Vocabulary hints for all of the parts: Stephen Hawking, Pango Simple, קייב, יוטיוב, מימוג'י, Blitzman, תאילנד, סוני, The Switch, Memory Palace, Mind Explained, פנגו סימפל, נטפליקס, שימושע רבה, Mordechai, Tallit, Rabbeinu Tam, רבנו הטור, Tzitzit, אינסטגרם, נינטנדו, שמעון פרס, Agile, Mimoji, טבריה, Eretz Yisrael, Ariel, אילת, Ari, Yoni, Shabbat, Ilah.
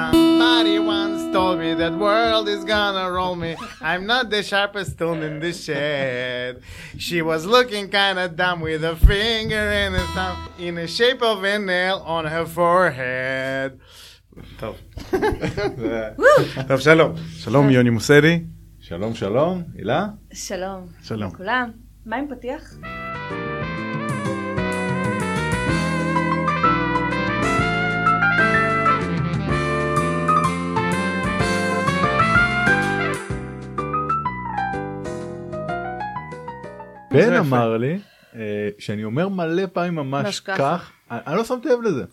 Somebody once told me that world is gonna roll me. I'm not the sharpest stone in the shed. She was looking kinda dumb with a finger and a thumb in the shape of a nail on her forehead. טוב. טוב, שלום. שלום יוני מוסרי. שלום, שלום. אילה? שלום. שלום. כולם. מה עם פתיח? בן אמר לי שאני אומר מלא פעמים ממש כך, אני לא שמתי לב לזה.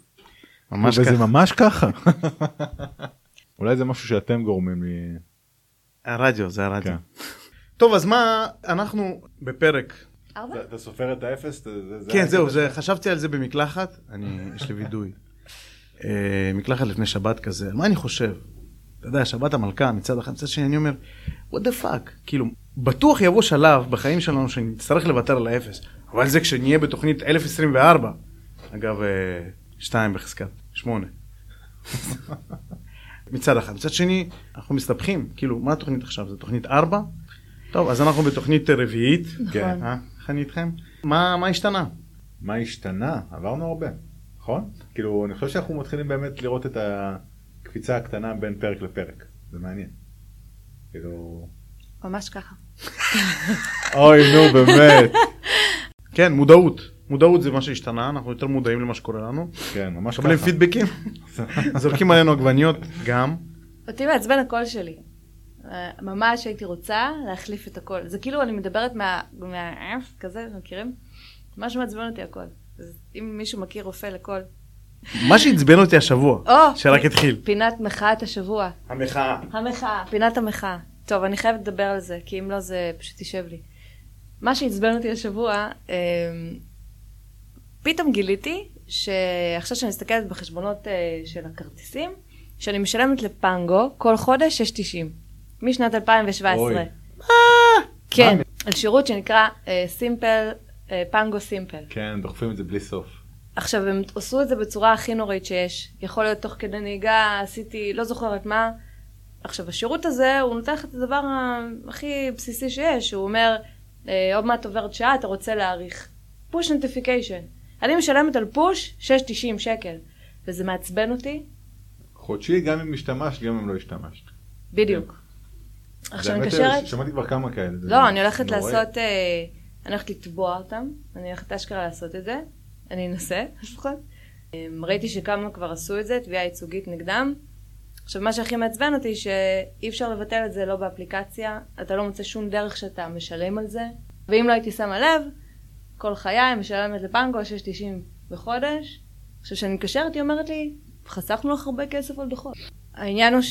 ממש ככה. וזה ממש ככה. אולי זה משהו שאתם גורמים לי. הרדיו, זה הרדיו. טוב, אז מה, אנחנו בפרק. אתה סופר את האפס? כן, זהו, חשבתי על זה במקלחת. יש לי וידוי. מקלחת לפני שבת כזה. מה אני חושב? אתה יודע, שבת המלכה, מצד אחד, מצד שני, אני אומר, what the fuck? כאילו, בטוח יבוא שלב בחיים שלנו שנצטרך לוותר על האפס. אבל זה כשנהיה בתוכנית 1024. אגב, 2/8. מצד אחד. מצד שני, אנחנו מסתבכים. כאילו, מה התוכנית עכשיו? זו תוכנית 4? טוב, אז אנחנו בתוכנית רביעית. נכון. איך אני איתכם? מה השתנה? מה השתנה? עברנו הרבה. נכון? כאילו, אני חושב שאנחנו מתחילים באמת לראות את הקפיצה הקטנה בין פרק לפרק. זה מעניין. כאילו... ממש ככה. אוי, נו, באמת. כן, מודעות. מודעות זה מה שהשתנה, אנחנו יותר מודעים למה שקורה לנו. כן, ממש ככה. קבלים פידבקים, זורקים עלינו עגבניות גם. אותי מעצבן הקול שלי. ממש הייתי רוצה להחליף את הקול. זה כאילו אני מדברת מהאף כזה, מכירים? ממש מעצבן אותי הקול. אם מישהו מכיר רופא לקול. מה שהצבן אותי השבוע, שרק התחיל. פינת מחאת השבוע. המחאה. פינת המחאה. טוב, אני חייבת לדבר על זה, כי אם לא זה פשוט יישב לי. מה שהצבן אותי השבוע... פתאום גיליתי שעכשיו שאני מסתכלת בחשבונות של הכרטיסים, שאני משלמת לפנגו כל חודש 6.90, משנת 2017. כן, על שירות שנקרא סימפל, פנגו סימפל. כן, דוחפים את זה בלי סוף. עכשיו, הם עשו את זה בצורה הכי נוראית שיש. יכול להיות תוך כדי נהיגה, עשיתי, לא זוכרת מה. עכשיו, השירות הזה, הוא נותן לך את הדבר הכי בסיסי שיש. הוא אומר, עוד מעט עוברת שעה, אתה רוצה להאריך. פוש נוטיפיקיישן. אני משלמת על פוש 6.90 שקל, וזה מעצבן אותי. חודשי, גם אם משתמש, גם אם לא השתמש. בדיוק. עכשיו אני קשרת... שמעתי כבר כמה כאלה. לא, אני הולכת לעשות... אני הולכת לטבוע אותם, אני הולכת אשכרה לעשות את זה. אני אנסה, לפחות. ראיתי שכמה כבר עשו את זה, תביעה ייצוגית נגדם. עכשיו, מה שהכי מעצבן אותי, שאי אפשר לבטל את זה לא באפליקציה, אתה לא מוצא שום דרך שאתה משלם על זה. ואם לא הייתי שמה לב, כל חיי משלמת לפנגו 6.90 בחודש. עכשיו שאני מקשרת, היא אומרת לי, חסכנו לך הרבה כסף על דוחות. העניין הוא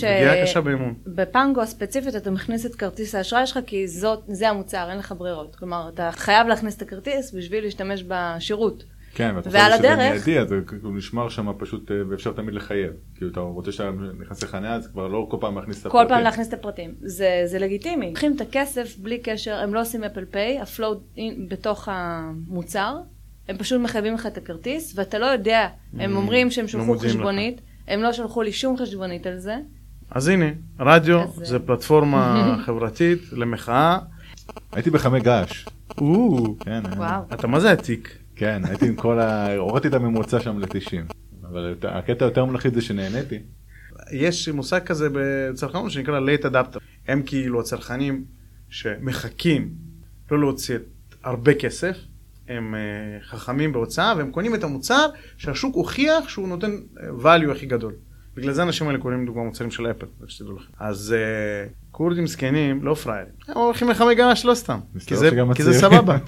שבפנגו הספציפית אתה מכניס את כרטיס האשראי שלך, כי זה המוצר, אין לך ברירות. כלומר, אתה חייב להכניס את הכרטיס בשביל להשתמש בשירות. כן, ואתה חושב שזה מיידי, אז נשמר שם פשוט, ואפשר תמיד לחייב. כאילו, אתה רוצה שאתה נכנס לחניה, אז כבר לא כל פעם להכניס את הפרטים. כל פעם להכניס את הפרטים. זה לגיטימי. לוקחים את הכסף בלי קשר, הם לא עושים אפל פיי, הפלואו בתוך המוצר, הם פשוט מחייבים לך את הכרטיס, ואתה לא יודע, הם אומרים שהם שלחו חשבונית, הם לא שלחו לי שום חשבונית על זה. אז הנה, רדיו זה פלטפורמה חברתית למחאה. הייתי בחמי געש. אתה מה זה עתיק? כן, הייתי עם כל ה... הורדתי את הממוצע שם ל-90. אבל הקטע יותר מלחיץ זה שנהניתי. יש מושג כזה בצרכנות שנקרא late adapter. הם כאילו הצרכנים שמחכים לא להוציא הרבה כסף, הם חכמים בהוצאה, והם קונים את המוצר שהשוק הוכיח שהוא נותן value הכי גדול. בגלל זה אנשים האלה קונים דוגמה מוצרים של אפל, שתדעו לכם. אז קורדים זקנים, לא פריירים. הם הולכים לחמי געש, לא סתם. כי זה סבבה.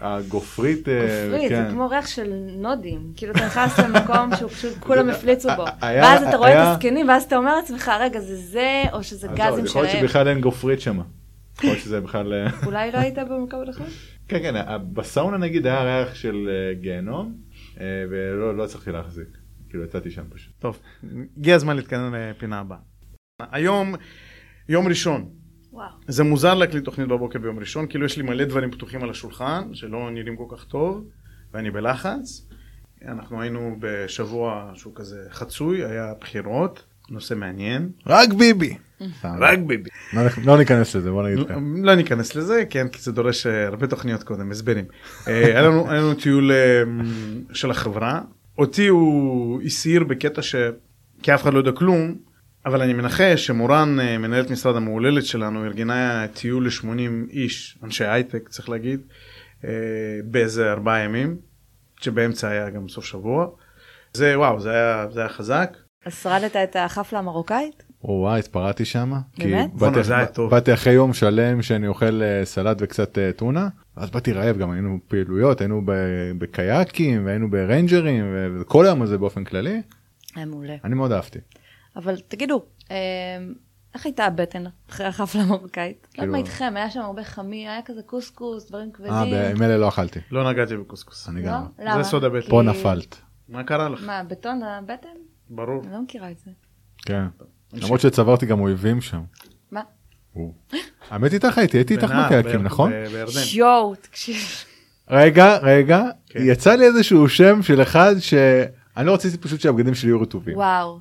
הגופרית, כן. זה כמו ריח של נודים, כאילו אתה נכנס למקום שהוא פשוט כולם מפליצו בו, ואז אתה רואה את הזקנים, ואז אתה אומר לעצמך, רגע, זה זה, או שזה גזים שלהם. יכול להיות שבכלל אין גופרית שם. יכול להיות שזה בכלל... אולי לא היית במקום הלכון? כן, כן, בסאונה נגיד היה ריח של גיהנום, ולא הצלחתי להחזיק, כאילו יצאתי שם פשוט. טוב, הגיע הזמן להתקדם לפינה הבאה. היום, יום ראשון. זה מוזר להקליט תוכנית בבוקר ביום ראשון, כאילו יש לי מלא דברים פתוחים על השולחן, שלא נראים כל כך טוב, ואני בלחץ. אנחנו היינו בשבוע שהוא כזה חצוי, היה בחירות, נושא מעניין. רק ביבי. רק ביבי. לא ניכנס לזה, בוא נגיד ככה. לא ניכנס לזה, כן, כי זה דורש הרבה תוכניות קודם, הסברים. היה לנו טיול של החברה. אותי הוא הסעיר בקטע שכי אף אחד לא יודע כלום, אבל אני מנחש שמורן, מנהלת משרד המעוללת שלנו, ארגנה טיול ל-80 איש, אנשי הייטק, צריך להגיד, באיזה 4 ימים, שבאמצע היה גם סוף שבוע. זה, וואו, זה היה חזק. אז שרדת את החפלה המרוקאית? וואי, התפרעתי שם. באמת? באתי אחרי יום שלם שאני אוכל סלט וקצת טונה, אז באתי רעב גם, היינו פעילויות, היינו בקייקים, והיינו ברנג'רים, וכל היום הזה באופן כללי. מעולה. אני מאוד אהבתי. אבל תגידו, איך הייתה הבטן אחרי החפלה המרוקאית? למה איתכם? היה שם הרבה חמי, היה כזה קוסקוס, דברים כבדים. עם אלה לא אכלתי. לא נגעתי בקוסקוס. אני גם. זה סוד הבטן. פה נפלת. מה קרה לך? מה, בטון הבטן? ברור. אני לא מכירה את זה. כן. למרות שצברתי גם אויבים שם. מה? האמת איתך הייתי איתך מקייקים, נכון? בירדן. יואו, תקשיב. רגע, יצא לי איזשהו שם של אחד שאני לא רציתי פשוט שהבגדים שלי יהיו רטובים. וואו.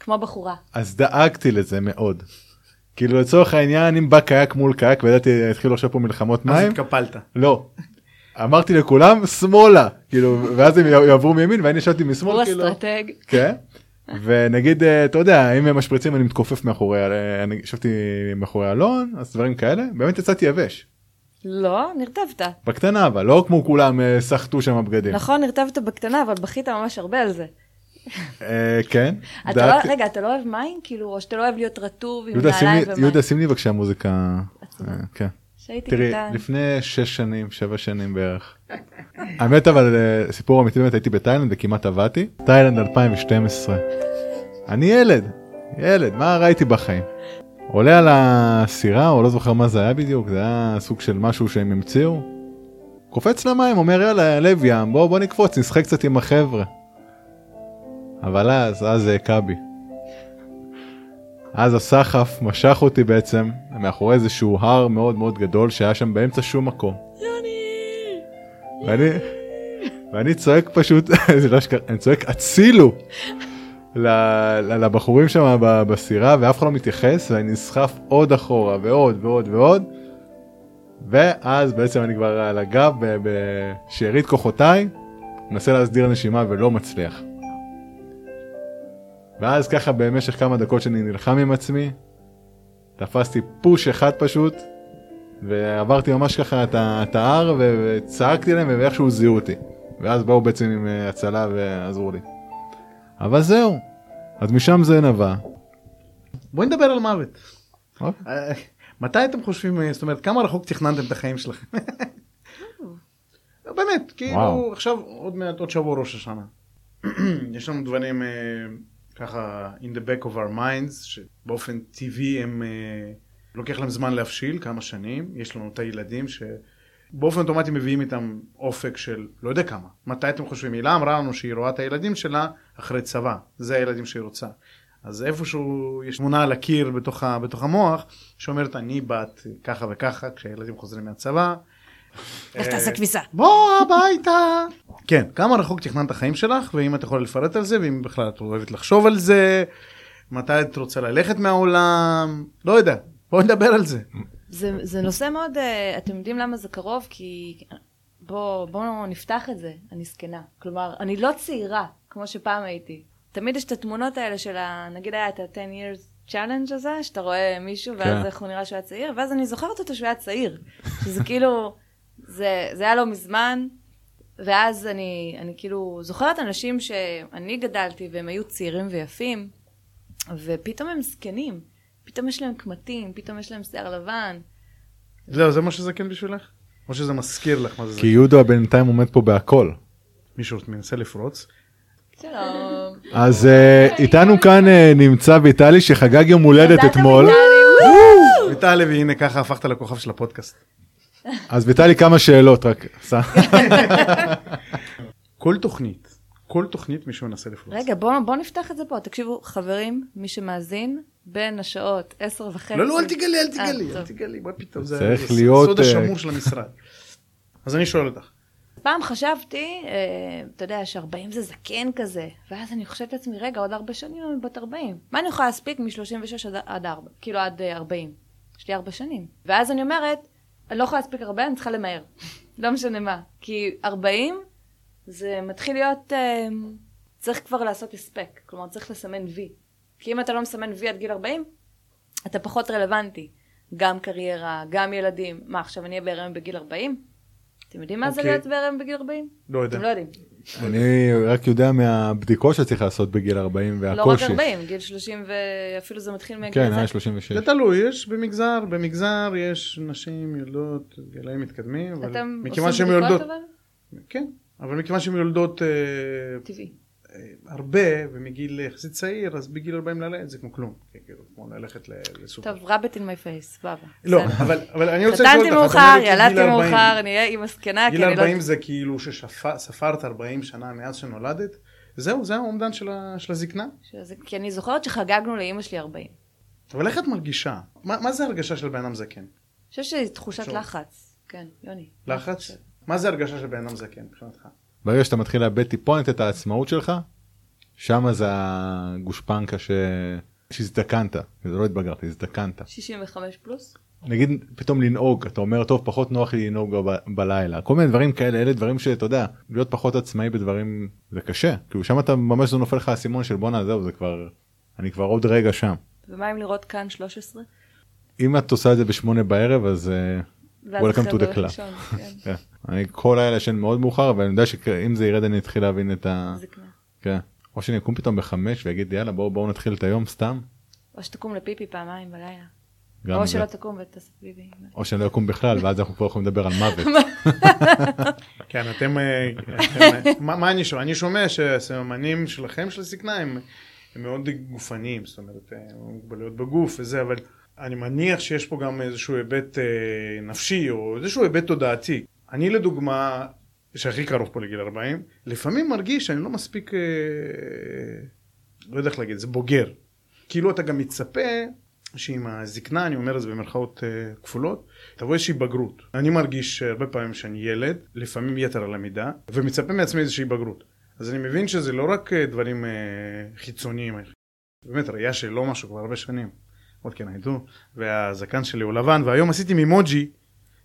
כמו בחורה. אז דאגתי לזה מאוד. כאילו לצורך העניין, אם בא קייק מול קייק, וידעתי, התחילו עכשיו פה מלחמות מים. אז התקפלת. לא. אמרתי לכולם, שמאלה, כאילו, ואז הם יעברו מימין, ואני נשאלתי משמאל, כאילו. הוא אסטרטג. כן, ונגיד, אתה יודע, אם הם משפריצים, אני מתכופף מאחורי, אני ישבתי מאחורי אלון, אז דברים כאלה, באמת יצאתי יבש. לא, נרטבת. בקטנה, אבל לא כמו כולם סחטו שם הבגדים. נכון, נרטבת בקטנה, אבל בכית ממש הרבה על זה. כן. רגע, אתה לא אוהב מים, כאילו, או שאתה לא אוהב להיות רטוב עם נעליים ומים? יהודה, שים לי בבקשה מוזיקה. תראי, לפני 6 שנים, 7 שנים בערך. האמת אבל, סיפור אמיתי באמת, הייתי בתאילנד וכמעט עבדתי. תאילנד 2012. אני ילד, מה ראיתי בחיים? עולה על הסירה, או לא זוכר מה זה היה בדיוק, זה היה סוג של משהו שהם המציאו. קופץ למים, אומר יאללה, לב ים, בוא נקפוץ, נשחק קצת עם החבר'ה. אבל אז זה הכה בי. אז הסחף משך אותי בעצם מאחורי איזשהו הר מאוד מאוד גדול שהיה שם באמצע שום מקום. יוני! ואני צועק פשוט, אני צועק הצילו לבחורים שם בסירה, ואף אחד לא מתייחס, ואני נסחף עוד אחורה ועוד ועוד ועוד, ואז בעצם אני כבר על הגב בשארית כוחותיי, מנסה להסדיר נשימה ולא מצליח. ואז ככה במשך כמה דקות שאני נלחם עם עצמי, תפסתי פוש אחד פשוט, ועברתי ממש ככה את ההר, וצעקתי להם, ואיכשהו זיהו אותי. ואז באו בעצם עם הצלה ועזרו לי. אבל זהו. אז משם זה נבע. בואי נדבר על מוות. מתי אתם חושבים, זאת אומרת, כמה רחוק תכננתם את החיים שלכם? באמת, כאילו, עכשיו עוד שבוע ראש השנה. יש לנו דברים... ככה, in the back of our minds, שבאופן טבעי הם, לוקח להם זמן להפשיל, כמה שנים, יש לנו את הילדים שבאופן אוטומטי מביאים איתם אופק של, לא יודע כמה, מתי אתם חושבים? אילה אמרה לנו שהיא רואה את הילדים שלה אחרי צבא, זה הילדים שהיא רוצה. אז איפשהו יש תמונה על הקיר בתוך המוח, שאומרת, אני בת ככה וככה, כשהילדים חוזרים מהצבא. איך תעשה כביסה? בוא הביתה! כן, כמה רחוק תכננת החיים שלך, ואם את יכולה לפרט על זה, ואם בכלל את אוהבת לחשוב על זה, מתי את רוצה ללכת מהעולם, לא יודע, בואו נדבר על זה. זה נושא מאוד, אתם יודעים למה זה קרוב, כי בואו נפתח את זה, אני סקנה. כלומר, אני לא צעירה, כמו שפעם הייתי. תמיד יש את התמונות האלה של, נגיד היה את ה-10 years, צ'אלנג' הזה, שאתה רואה מישהו, ואז איך הוא נראה שהוא היה צעיר, ואז אני זוכרת אותו שהוא היה צעיר. שזה כאילו, זה היה לו מזמן, ואז אני כאילו זוכרת אנשים שאני גדלתי, והם היו צעירים ויפים, ופתאום הם זקנים, פתאום יש להם קמטים, פתאום יש להם שיער לבן. לא, זה מה שזקן בשבילך? או שזה מזכיר לך מה זה? כי יהודה בינתיים עומד פה בהכל. מישהו מנסה לפרוץ. שלום. אז איתנו כאן נמצא ויטלי שחגג יום הולדת אתמול. ויטלי, והנה ככה הפכת לכוכב של הפודקאסט. אז ויטלי כמה שאלות רק. כל תוכנית מישהו מנסה לפרוץ. רגע, בואו נפתח את זה פה. תקשיבו, חברים, מי שמאזין בין השעות 10:30. לא, אל תגלי, מה פתאום? זה סוד השמור של המשרד. אז אני שואל אותך. פעם חשבתי, אתה יודע, ש40 זה זקן כזה, ואז אני חושבת לעצמי, רגע, עוד 4 שנים אני בת 40. מה אני יכולה להספיק מ-36 עד 4, כאילו עד 40? יש לי 4 שנים. ואז אני אומרת, אני לא יכולה להספיק הרבה, אני צריכה למהר. לא משנה מה. כי 40 זה מתחיל להיות, צריך כבר לעשות הספק. כלומר, צריך לסמן וי. כי אם אתה לא מסמן וי עד גיל 40, אתה פחות רלוונטי. גם קריירה, גם ילדים. מה, עכשיו אני אהיה בהיריון בגיל 40? אתם יודעים מה זה להיות בהיריון בגיל 40? לא יודע. אתם לא יודעים. אני רק יודע מהבדיקות שצריך לעשות בגיל 40 והקושי. לא רק 40, גיל 30 ואפילו זה מתחיל מהגיל הזה. כן, היה 36. זה תלוי, יש במגזר יש נשים יולדות, גילאים מתקדמים. אתם עושים בדיקות אבל? כן, אבל מכיוון שהן יולדות טבעי. הרבה, ומגיל יחסית צעיר, אז בגיל 40 ללכת, זה כמו כלום. כמו ללכת לסופר. טוב, rub it in my face, בבא. לא, אבל אני רוצה... חתנתי מאוחר, ילדתי מאוחר, נהיה עם הסקנה, גיל 40 זה כאילו שספרת 40 שנה מאז שנולדת, זהו, זה העומדן של הזקנה. כי אני זוכרת שחגגנו לאמא שלי 40. אבל איך את מרגישה? מה זה הרגשה של בן אדם זקן? אני חושב שזו תחושת לחץ. כן, יוני. לחץ? מה זה הרגשה של בן אדם זקן, מבחינתך? ברגע שאתה מתחיל לאבד טיפונת את העצמאות שלך, שם זה הגושפנקה שהזדקנת, זה לא התבגרת, הזדקנת. 65 פלוס? נגיד, פתאום לנהוג, אתה אומר, טוב, פחות נוח לי לנהוג בלילה. כל מיני דברים כאלה, אלה דברים שאתה יודע, להיות פחות עצמאי בדברים, זה קשה. כאילו, שם אתה ממש זה נופל לך הסימון של בונה, זהו, זה כבר, אני כבר עוד רגע שם. ומה אם לראות כאן 13? אם את עושה את זה ב8 בערב, אז... Welcome to the club. אני כל לילה ישן מאוד מאוחר, ואני יודע שאם זה ירד אני אתחיל להבין את ה... זקנה. או שאני אקום פתאום ב5 ויגיד, יאללה, בואו נתחיל את היום סתם. או שתקום לפיפי פעמיים בלילה. או שלא תקום ותעשה פיפי. או שאני לא אקום בכלל, ואז אנחנו פה יכולים לדבר על מוות. כן, אתם... מה אני שומע? אני שומע שהסממנים שלכם של הזקנה הם מאוד גופניים, זאת אומרת, מוגבלויות בגוף וזה, אבל... אני מניח שיש פה גם איזשהו היבט נפשי, או איזשהו היבט תודעתי. אני לדוגמה, שהכי קרוב פה לגיל 40, לפעמים מרגיש שאני לא מספיק, לא יודע איך להגיד, זה בוגר. כאילו אתה גם מצפה שעם הזקנה, אני אומר את זה במרכאות כפולות, תבוא איזושהי בגרות. אני מרגיש הרבה פעמים שאני ילד, לפעמים יתר על המידה, ומצפה מעצמי איזושהי בגרות. אז אני מבין שזה לא רק דברים חיצוניים. באמת, ראייה שלא משהו כבר הרבה שנים. עוד כן, הייתו, והזקן שלי הוא לבן, והיום עשיתי מימוג'י,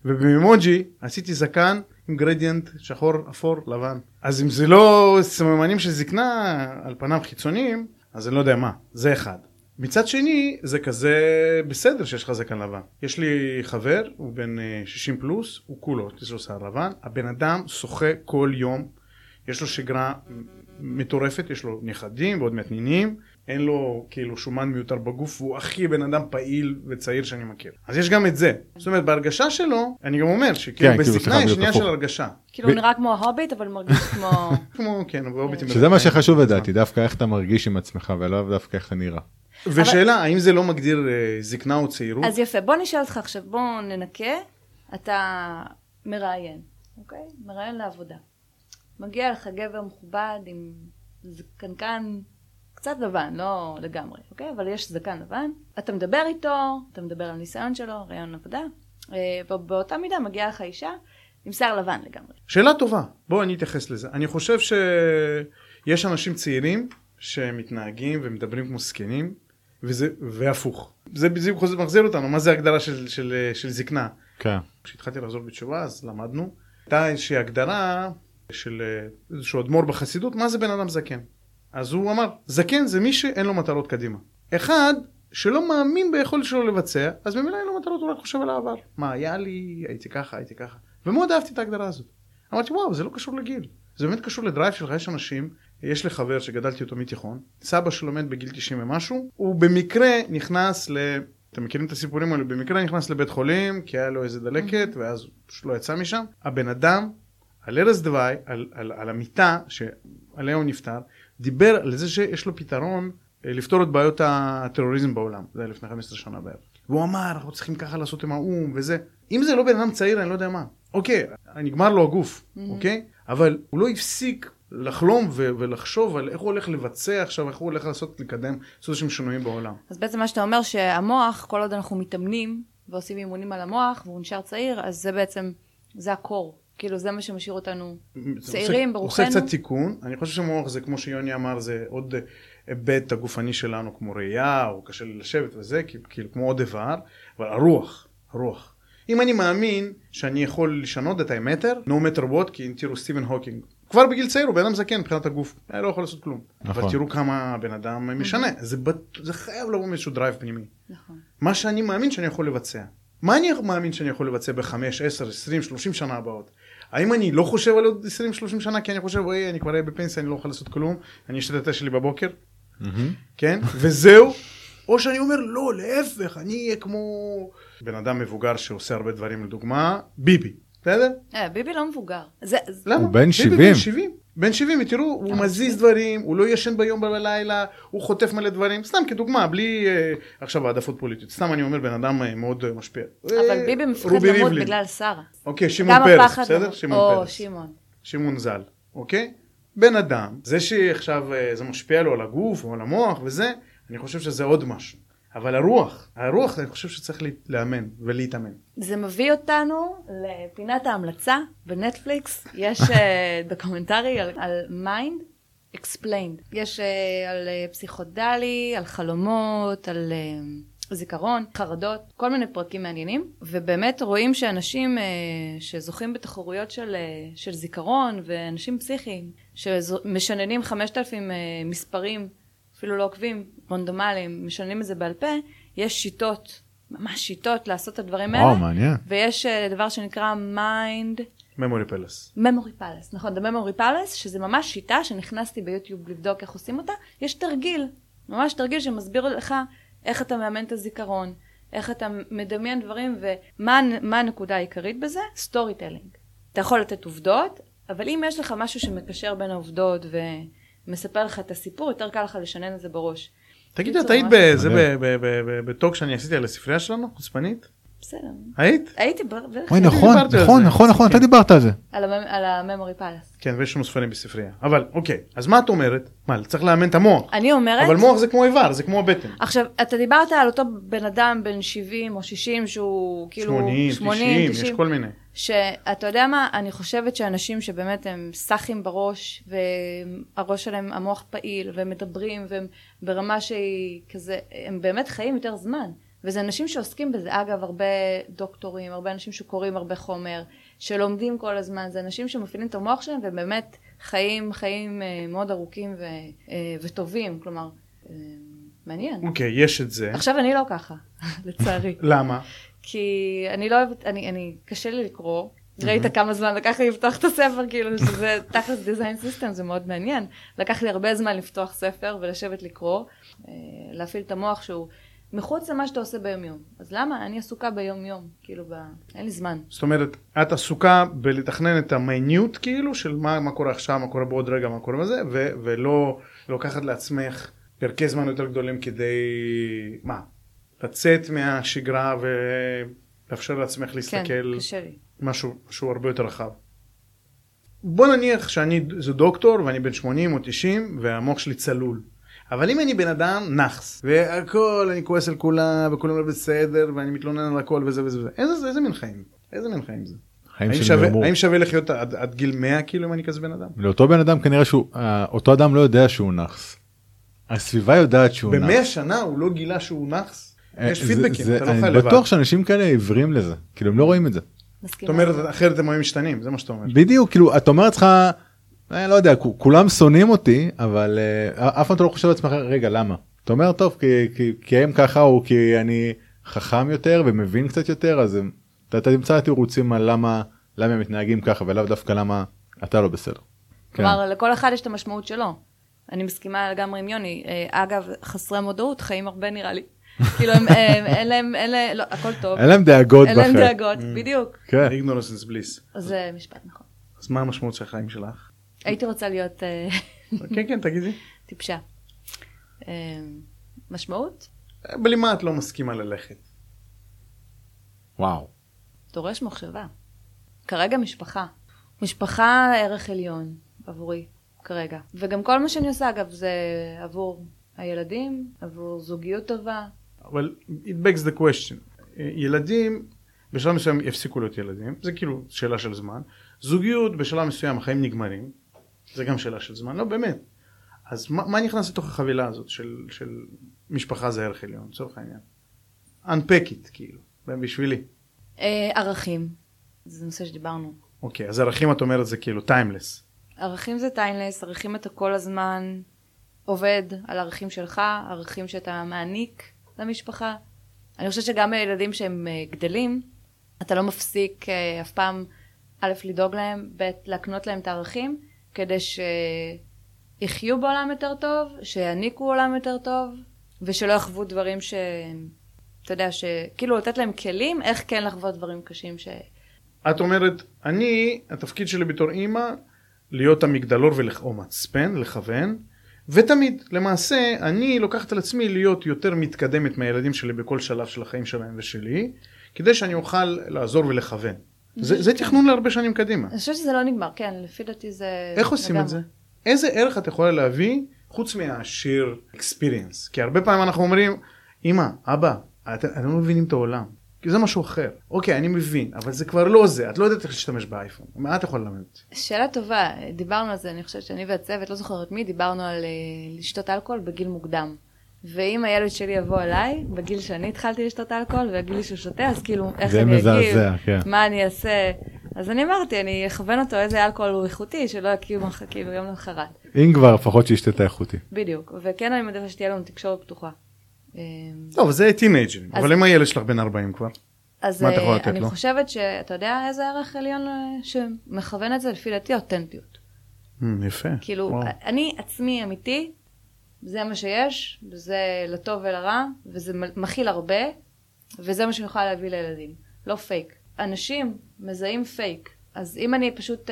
ובמימוג'י עשיתי זקן עם גרדיאנט שחור, אפור, לבן. אז אם זה לא סממנים של זקנה על פניו חיצוניים, אז אני לא יודע מה, זה אחד. מצד שני, זה כזה בסדר שיש לך זקן לבן. יש לי חבר, הוא בן 60 פלוס, הוא כולו, יש לו שיער לבן, הבן אדם שוחה כל יום, יש לו שגרה מטורפת, יש לו נכדים ועוד מעט נינים, אין לו כאילו שומן מיותר בגוף, והוא הכי בן אדם פעיל וצעיר שאני מכיר. אז יש גם את זה. זאת אומרת, בהרגשה שלו, אני גם אומר שכאילו בזקנה היא שנייה של הרגשה. כאילו הוא נראה כמו ההוביט, אבל מרגיש כמו... כמו, כן, ההוביטים... שזה מה שחשוב לדעתי, דווקא איך אתה מרגיש עם עצמך, ולא דווקא איך אתה נראה. ושאלה, האם זה לא מגדיר זקנה או צעירות? אז יפה, בוא נשאל אותך עכשיו, בוא ננקה, אתה מראיין, אוקיי? מראיין לעבודה. מגיע לך גבר מכובד עם זקנקן קצת לבן, לא לגמרי, אוקיי? אבל יש זקן לבן. אתה מדבר איתו, אתה מדבר על ניסיון שלו, רעיון עבודה. באותה מידה מגיעה לך אישה עם שיער לבן לגמרי. שאלה טובה. בוא אני אתייחס לזה. אני חושב שיש אנשים צעירים שמתנהגים ומדברים כמו זקנים, והפוך. זה בדיוק חוזר מחזיר אותנו. מה זה ההגדרה של זקנה? כן. כשהתחלתי לחזור בתשובה, אז למדנו. הייתה איזושהי הגדרה של איזשהו אדמו"ר בחסידות, מה זה בן אדם זקן? אז הוא אמר, זקן זה מי שאין לו מטרות קדימה. אחד שלא מאמין ביכולת שלו לבצע, אז במילה אין לו מטרות, הוא רק חושב על העבר. מה היה לי, הייתי ככה, הייתי ככה. ומאוד אהבתי את ההגדרה הזאת. אמרתי, וואו, זה לא קשור לגיל. זה באמת קשור לדרייב שלך, יש אנשים, יש לי חבר שגדלתי אותו מתיכון, סבא שלומד בגיל 90 ומשהו, הוא במקרה נכנס ל... אתם מכירים את הסיפורים האלה? במקרה נכנס לבית חולים, כי היה לו איזה דלקת, ואז לא יצא משם. הבן אדם, על ערש דווי, על המיטה שעליה הוא נפטר, דיבר על זה שיש לו פתרון לפתור את בעיות הטרוריזם בעולם. זה היה לפני 15 שנה בערך. והוא אמר, אנחנו צריכים ככה לעשות עם האום וזה. אם זה לא בן אדם צעיר, אני לא יודע מה. אוקיי, נגמר לו הגוף, אוקיי? אבל הוא לא הפסיק לחלום ולחשוב על איך הוא הולך לבצע עכשיו, איך הוא הולך לעשות, לקדם, לעשות שם שינויים בעולם. אז בעצם מה שאתה אומר שהמוח, כל עוד אנחנו מתאמנים ועושים אימונים על המוח והוא נשאר צעיר, אז זה בעצם, זה הקור. כאילו זה מה שמשאיר אותנו צעירים, ברוכנו. עושה קצת תיקון, אני חושב שמוח זה כמו שיוני אמר, זה עוד היבט הגופני שלנו כמו ראייה, או קשה ללשבת וזה, כאילו כמו עוד איבר, אבל הרוח. אם אני מאמין שאני יכול לשנות את האמטר, no matter what, כי אם תראו סטיבן הוקינג, כבר בגיל צעיר הוא בן אדם זקן, מבחינת הגוף, לא יכול לעשות כלום. אבל תראו כמה בן אדם משנה, זה חייב לבוא מאיזשהו דרייב פנימי. מה שאני מאמין שאני יכול לבצע. מה אני מאמין שאני יכול לבצע ב-5, 10, 20, 30 שנה הבאות? האם אני לא חושב על עוד 20, 30 שנה, כי אני חושב, אני כבר אהיה בפנסיה, אני לא יכול לעשות כלום, אני אשתה את התה שלי בבוקר, כן? וזהו. או שאני אומר, לא, להפך, אני אהיה כמו בן אדם מבוגר שעושה הרבה דברים, לדוגמה, ביבי. בסדר? ביבי לא מבוגר. למה? הוא בן 70. ביבי בן 70. בן 70, תראו, הוא מזיז דברים, הוא לא ישן ביום ובלילה, הוא חוטף מלא דברים. סתם כדוגמה, בלי עכשיו העדפות פוליטיות. סתם אני אומר, בן אדם מאוד משפיע. אבל ביבי מפחד למות בגלל שרה. אוקיי, שמעון פרס, בסדר? שמעון פרס. או, שמעון. שמעון ז"ל, אוקיי? בן אדם, זה שעכשיו זה משפיע לו על הגוף או על המוח וזה, אני חושב שזה עוד משהו. אבל הרוח, אני חושב שצריך לאמן ולהתאמן. זה מביא אותנו לפינת ההמלצה. בנטפליקס יש דוקומנטרי על Mind Explained. יש על פסיכודלי, על חלומות, על זיכרון, חרדות, כל מיני פרקים מעניינים. ובאמת רואים שאנשים שזוכים בתחרויות של זיכרון ואנשים פסיכיים, שמשננים 5,000 מספרים, אפילו לא עוקבים, רונדומליים, משננים את זה בעל פה, יש שיטות, ממש שיטות לעשות את הדברים האלה. מעניין. ויש דבר שנקרא Mind... Memory Palace. Memory Palace, נכון, The Memory Palace, שזה ממש שיטה שנכנסתי ביוטיוב לבדוק איך עושים אותה. יש תרגיל, ממש תרגיל שמסביר לך איך אתה מאמן את הזיכרון, איך אתה מדמיין דברים ומה הנקודה העיקרית בזה? סטורי טיילינג. אתה יכול לתת עובדות, אבל אם יש לך משהו שמקשר בין העובדות ו... מספר לך את הסיפור, יותר קל לך לשנן את זה בראש. תגיד, את היית בזה בטוק שאני עשיתי על הספרייה שלנו, חוצפנית? בסדר. היית? הייתי ברח. נכון, אתה דיברת על זה. על הממורי פלס. כן, ויש לנו ספרים בספרייה. אבל, אוקיי, אז מה את אומרת? מה, צריך לאמן את המוח. אני אומרת... אבל מוח זה כמו איבר, זה כמו הבטן. עכשיו, אתה דיברת על אותו בן אדם בן 70 או 60, שהוא כאילו... 80, 90, יש כל מיני. שאתה יודע מה, אני חושבת שאנשים שבאמת הם סחים בראש, והראש שלהם המוח פעיל, והם מדברים, והם ברמה שהיא כזה, הם באמת חיים יותר זמן. וזה אנשים שעוסקים בזה, אגב, הרבה דוקטורים, הרבה אנשים שקוראים הרבה חומר, שלומדים כל הזמן, זה אנשים שמפעילים את המוח שלהם, ובאמת חיים מאוד ארוכים וטובים, כלומר, מעניין. אוקיי, יש את זה. עכשיו אני לא ככה, לצערי. למה? כי אני לא אוהבת, אני קשה לי לקרוא, ראית כמה זמן לקח לי לפתוח את הספר, כאילו שזה תחת דיזיין סיסטם, זה מאוד מעניין. לקח לי הרבה זמן לפתוח ספר ולשבת לקרוא, להפעיל את המוח שהוא מחוץ למה שאתה עושה ביום-יום. אז למה? אני עסוקה ביום-יום, כאילו, אין לי זמן. זאת אומרת, את עסוקה בלתכנן את המייניוט, כאילו, של מה קורה עכשיו, מה קורה בעוד רגע, מה קורה בזה, ולא לוקחת לעצמך פרקי זמן יותר גדולים כדי, מה? לצאת מהשגרה ולאפשר לעצמך להסתכל משהו שהוא הרבה יותר רחב. בוא נניח שאני זה דוקטור ואני בן 80 או 90 והמוח שלי צלול. אבל אם אני בן אדם נחס והכל אני כועס על כולם וכולם לא בסדר ואני מתלונן על הכל וזה וזה וזה. איזה מין חיים? איזה מין חיים זה? האם שווה לחיות עד גיל 100 כאילו אם אני כזה בן אדם? לאותו בן אדם כנראה שהוא, אותו אדם לא יודע שהוא נחס. הסביבה יודעת שהוא נחס. ב-100 שנה הוא לא גילה שהוא נחס? יש פידבקים, אתה לא חי לבד. אני בטוח שאנשים כאלה עיוורים לזה, כאילו הם לא רואים את זה. זאת אומרת, אחרת הם היו משתנים, זה מה שאתה אומר. בדיוק, כאילו, אתה אומרת לך, אני לא יודע, כולם שונאים אותי, אבל אף פעם אתה לא חושב על עצמך, רגע, למה? אתה אומר, טוב, כי הם ככה, או כי אני חכם יותר ומבין קצת יותר, אז אתה תמצא תירוצים על למה הם מתנהגים ככה, ולאו דווקא למה אתה לא בסדר. כלומר, לכל אחד יש את המשמעות שלו. אני מסכימה לגמרי עם יוני. אגב, חסרי מודעות, חיים הרבה נראה לי. כאילו, אין להם, לא, הכל טוב. אין להם דאגות בחיים. אין להם דאגות, בדיוק. כן. Ignorance is bliss. זה משפט, נכון. אז מה המשמעות של החיים שלך? הייתי רוצה להיות... כן, תגידי. טיפשה. משמעות? בלי מה את לא מסכימה ללכת. וואו. דורש מחשבה. כרגע משפחה. משפחה ערך עליון עבורי, כרגע. וגם כל מה שאני עושה, אגב, זה עבור... הילדים, עבור זוגיות טובה. אבל it begs the question. ילדים, בשלב מסוים יפסיקו להיות ילדים, זה כאילו שאלה של זמן. זוגיות בשלב מסוים, החיים נגמרים, זה גם שאלה של זמן, לא באמת. אז מה נכנס לתוך החבילה הזאת של משפחה זה ערך עליון, צורך העניין? אנפקית, כאילו, בשבילי. ערכים, זה נושא שדיברנו. אוקיי, אז ערכים את אומרת זה כאילו טיימלס. ערכים זה טיימלס, ערכים אתה כל הזמן עובד על ערכים שלך, ערכים שאתה מעניק למשפחה. אני חושבת שגם הילדים שהם גדלים, אתה לא מפסיק אף פעם, א', לדאוג להם, ב', להקנות להם את הערכים, כדי שיחיו בעולם יותר טוב, שיעניקו עולם יותר טוב, ושלא יחוו דברים ש... אתה יודע, שכאילו לתת להם כלים, איך כן לחוות דברים קשים ש... את אומרת, אני, התפקיד שלי בתור אימא, להיות המגדלור או מצפן, לכוון, ותמיד, למעשה, אני לוקחת על עצמי להיות יותר מתקדמת מהילדים שלי בכל שלב של החיים שלהם ושלי, כדי שאני אוכל לעזור ולכוון. זה תכנון להרבה שנים קדימה. אני חושבת שזה לא נגמר, כן, לפי דעתי זה... איך עושים את זה? איזה ערך את יכולה להביא חוץ מהשיר experience? כי הרבה פעמים אנחנו אומרים, אמא, אבא, אתם לא מבינים את העולם, כי זה משהו אחר. אוקיי, אני מבין, אבל זה כבר לא זה, את לא יודעת איך להשתמש באייפון. מה את יכולה ללמד? שאלה טובה, דיברנו על זה, אני חושבת שאני והצוות, לא זוכרת מי, דיברנו על לשתות אלכוהול בגיל מוקדם. ואם הילד שלי יבוא עליי, בגיל שאני התחלתי לשתות אלכוהול, והגיל לי שהוא שותה, אז כאילו, איך אני אגיב, מה אני אעשה. אז אני אמרתי, אני אכוון אותו איזה אלכוהול הוא איכותי, שלא יקיב כאילו יום למחרת. אם כבר, לפחות שישתתה איכותי. בדיוק, וכן אני מדבר שתהיה לנו תקשורת פתוחה. טוב, זה טינאג'רים, אבל אם הילד שלך בן 40 כבר, מה אתה יכולה לתת לו? אני חושבת שאתה יודע איזה ערך עליון שמכוון את זה, לפי דעתי, אותנטיות. יפה. כאילו, אני עצמי אמיתי, זה מה שיש, וזה לטוב ולרע, וזה מכיל הרבה, וזה מה שאני יכולה להביא לילדים. לא פייק. אנשים מזהים פייק. אז אם אני פשוט...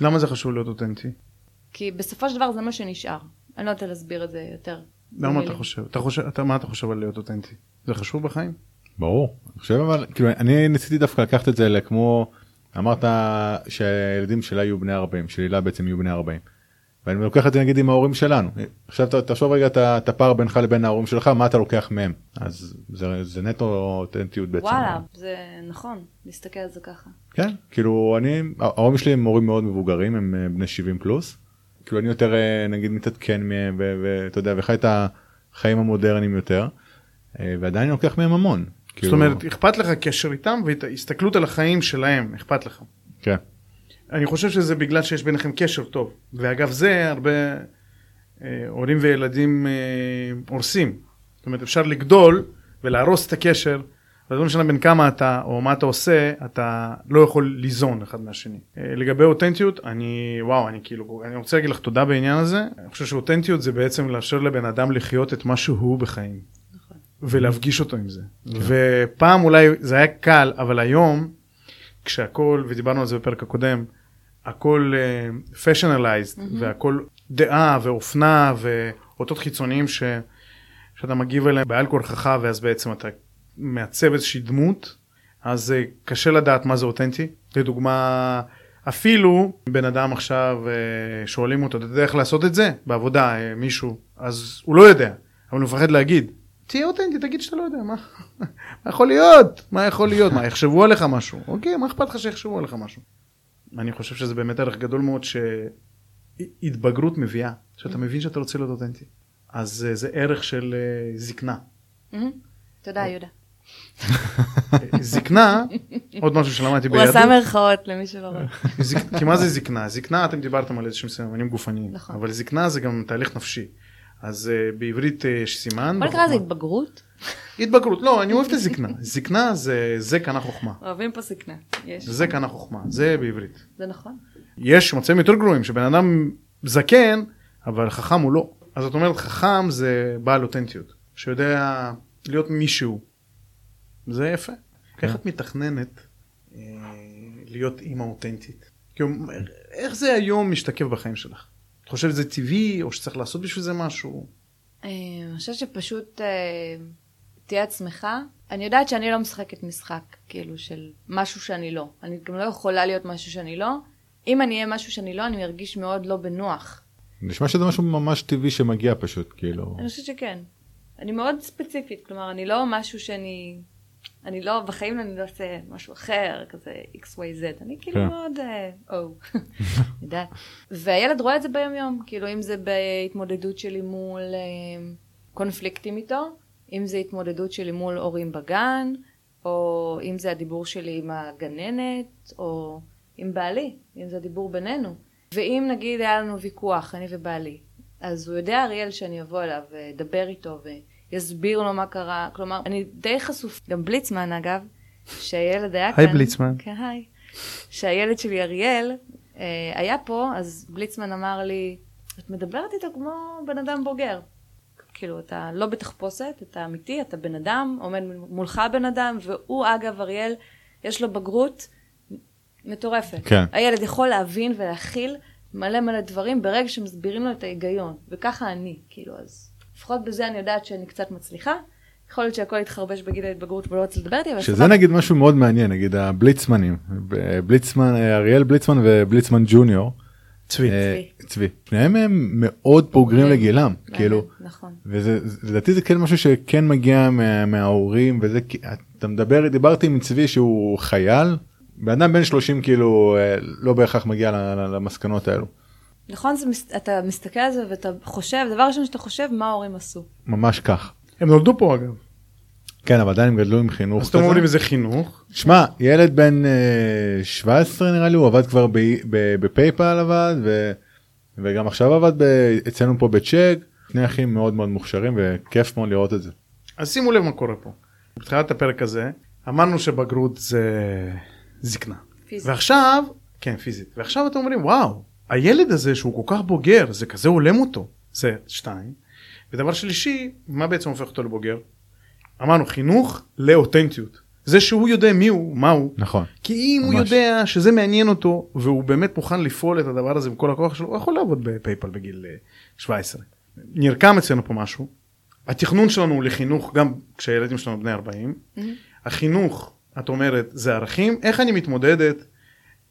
למה זה חשוב להיות אותנטי? כי בסופו של דבר זה מה שנשאר. אני לא יודעת להסביר את זה יותר. למה אתה חושב? מה אתה חושב על להיות אותנטי? זה חשוב בחיים? ברור. אני חושב אבל... כאילו, אני ניסיתי דווקא לקחת את זה לכמו... אמרת שהילדים שלה יהיו בני 40, שלילה בעצם יהיו בני 40. ואני לוקח את זה נגיד עם ההורים שלנו. עכשיו תחשוב רגע את הפער בינך לבין ההורים שלך, מה אתה לוקח מהם. אז זה נטו אותנטיות בעצם. וואלה, זה נכון, להסתכל על זה ככה. כן, כאילו אני, ההורים שלי הם הורים מאוד מבוגרים, הם בני 70 פלוס. כאילו אני יותר נגיד מתעדכן מהם, ואתה יודע, וחי את החיים המודרניים יותר, ועדיין אני לוקח מהם המון. זאת אומרת, אכפת לך קשר איתם, והסתכלות על החיים שלהם, אכפת לך. כן. אני חושב שזה בגלל שיש ביניכם קשר טוב. ואגב, זה הרבה הורים וילדים הורסים. זאת אומרת, אפשר לגדול ולהרוס את הקשר, אבל לא משנה בין כמה אתה או מה אתה עושה, אתה לא יכול ליזון אחד מהשני. לגבי אותנטיות, אני רוצה להגיד לך תודה בעניין הזה. אני חושב שאותנטיות זה בעצם לאפשר לבן אדם לחיות את מה שהוא בחיים. נכון. ולהפגיש אותו עם זה. כן. ופעם אולי זה היה קל, אבל היום, כשהכל, ודיברנו על זה בפרק הקודם, הכל fashionalized, והכל דעה ואופנה ואותות חיצוניים שאתה מגיב אליהם בעל כורכך, ואז בעצם אתה מעצב איזושהי דמות, אז קשה לדעת מה זה אותנטי. לדוגמה, אפילו בן אדם עכשיו שואלים אותו, אתה יודע איך לעשות את זה? בעבודה, מישהו, אז הוא לא יודע, אבל הוא מפחד להגיד. תהיה אותנטי, תגיד שאתה לא יודע, מה יכול להיות, מה יחשבו עליך משהו, אוקיי, מה אכפת לך שיחשבו עליך משהו? אני חושב שזה באמת ערך גדול מאוד שהתבגרות מביאה, שאתה מבין שאתה רוצה להיות אותנטי, אז זה ערך של זקנה. תודה, יהודה. זקנה, עוד משהו שלמדתי בידו. הוא עשה מרכאות למי שלא רואה. כי מה זה זקנה? זקנה, אתם דיברתם על איזשהם סמנים גופניים, אבל זקנה זה גם תהליך נפשי. אז בעברית יש סימן. מה נקרא זה התבגרות? התבגרות, לא, אני אוהב את הזקנה. זקנה זה כאן החוכמה. אוהבים פה זקנה, יש. זה כאן החוכמה, זה בעברית. זה נכון. יש מצבים יותר גרועים, שבן אדם זקן, אבל חכם הוא לא. אז את אומרת, חכם זה בעל אותנטיות, שיודע להיות מישהו. זה יפה. איך את מתכננת להיות אימא אותנטית? איך זה היום משתקף בחיים שלך? את חושבת שזה טבעי, או שצריך לעשות בשביל זה משהו? אני חושבת שפשוט תהיה עצמך. אני יודעת שאני לא משחקת משחק, כאילו, של משהו שאני לא. אני גם לא יכולה להיות משהו שאני לא. אם אני אהיה משהו שאני לא, אני מרגיש מאוד לא בנוח. נשמע שזה משהו ממש טבעי שמגיע פשוט, כאילו. אני חושבת שכן. אני מאוד ספציפית, כלומר, אני לא משהו שאני... אני לא, בחיים אני לא עושה משהו אחר, כזה XYZ, אני כאילו מאוד, יודעת. והילד רואה את זה ביום יום, כאילו אם זה בהתמודדות שלי מול קונפליקטים איתו, אם זה התמודדות שלי מול הורים בגן, או אם זה הדיבור שלי עם הגננת, או עם בעלי, אם זה הדיבור בינינו. ואם נגיד היה לנו ויכוח, אני ובעלי, אז הוא יודע אריאל שאני אבוא אליו ודבר איתו ויסביר לו מה קרה. כלומר, אני די חשוף. גם בליצמן אגב, שהילד היה כאן. היי בליצמן. כן, היי. שהילד שלי אריאל היה פה, אז בליצמן אמר לי, את מדברת איתו כמו בן אדם בוגר. כאילו, אתה לא בתחפושת, אתה אמיתי, אתה בן אדם, עומד מולך בן אדם, והוא אגב אריאל, יש לו בגרות מטורפת. כן. הילד יכול להבין ולהכיל מלא מלא דברים ברגע שמסבירים לו את ההיגיון, וככה אני, כאילו, אז לפחות בזה אני יודעת שאני קצת מצליחה, יכול להיות שהכל יתחרבש בגיל ההתבגרות ולא רוצה לדבר איתי. שזה נגיד משהו מאוד מעניין, נגיד הבליצמנים, בליצמן, אריאל בליצמן ובליצמן ג'וניור, צבי. שניהם הם מאוד בוגרים לגילם, כאילו. נכון. ולדעתי זה כן משהו שכן מגיע מההורים, וזה, אתה מדבר, דיברתי עם צבי שהוא חייל, באדם בן 30 כאילו לא בהכרח מגיע למסקנות האלו. נכון, אתה מסתכל על זה ואתה חושב, דבר ראשון שאתה חושב, מה ההורים עשו. ממש כך. הם נולדו פה אגב. כן, אבל עדיין הם גדלו עם חינוך. אז אתם אומרים איזה חינוך? שמע, ילד בן 17 נראה לי, הוא עבד כבר בפייפל עבד, וגם עכשיו עבד אצלנו פה בצ'ק. שני אחים מאוד מאוד מוכשרים וכיף מאוד לראות את זה. אז שימו לב מה קורה פה. בתחילת הפרק הזה, אמרנו שבגרות זה זקנה. פיזית. ועכשיו, כן, פיזית. ועכשיו אתם אומרים, וואו, הילד הזה שהוא כל כך בוגר, זה כזה עולם אותו. זה שתיים. ודבר שלישי, מה בעצם הופך אותו לבוגר? אמרנו, חינוך לאותנטיות. זה שהוא יודע מי הוא, מה הוא. נכון. כי אם ממש. הוא יודע שזה מעניין אותו, והוא באמת מוכן לפעול את הדבר הזה בכל הכוח שלו, הוא יכול לעבוד בפייפל בגיל 17. נרקם אצלנו פה משהו. התכנון שלנו הוא לחינוך, גם כשהילדים שלנו בני 40. החינוך, את אומרת, זה ערכים, איך אני מתמודדת,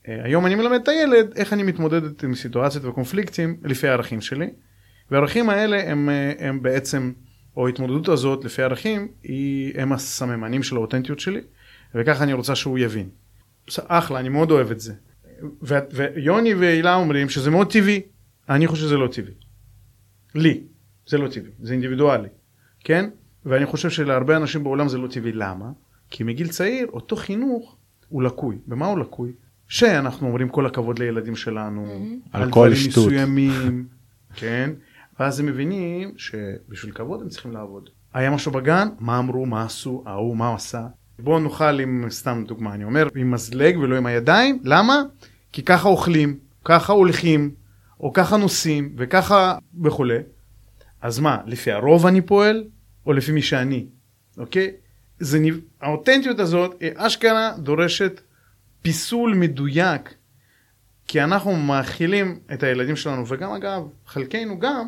היום אני מלמד את הילד, איך אני מתמודדת עם סיטואציות וקונפליקטים, לפי הערכים שלי, והערכים האלה הם בעצם, או ההתמודדות הזאת לפי הערכים, הם הסממנים של האותנטיות שלי, וככה אני רוצה שהוא יבין. אחלה, אני מאוד אוהב את זה. ויוני ואילה אומרים שזה מאוד טבעי, אני חושב שזה לא טבעי. לי, זה לא טבעי, זה אינדיבידואלי, כן? ואני חושב שלהרבה אנשים בעולם זה לא טבעי, למה? כי מגיל צעיר, אותו חינוך הוא לקוי. במה הוא לקוי? שאנחנו אומרים כל הכבוד לילדים שלנו, על דברים מסוימים, כן? ואז הם מבינים שבשביל כבוד הם צריכים לעבוד. היה משהו בגן, מה אמרו, מה עשו, מה הוא עשה. בואו נאכל עם, סתם דוגמה, אני אומר, עם מזלג ולא עם הידיים. למה? כי ככה אוכלים, ככה הולכים, או ככה נוסעים, וככה וכו'. אז מה, לפי הרוב אני פועל, או לפי מי שאני? אוקיי? האותנטיות הזאת, אשכרה דורשת פיסול מדויק, כי אנחנו מאכילים את הילדים שלנו, וגם אגב, חלקנו גם,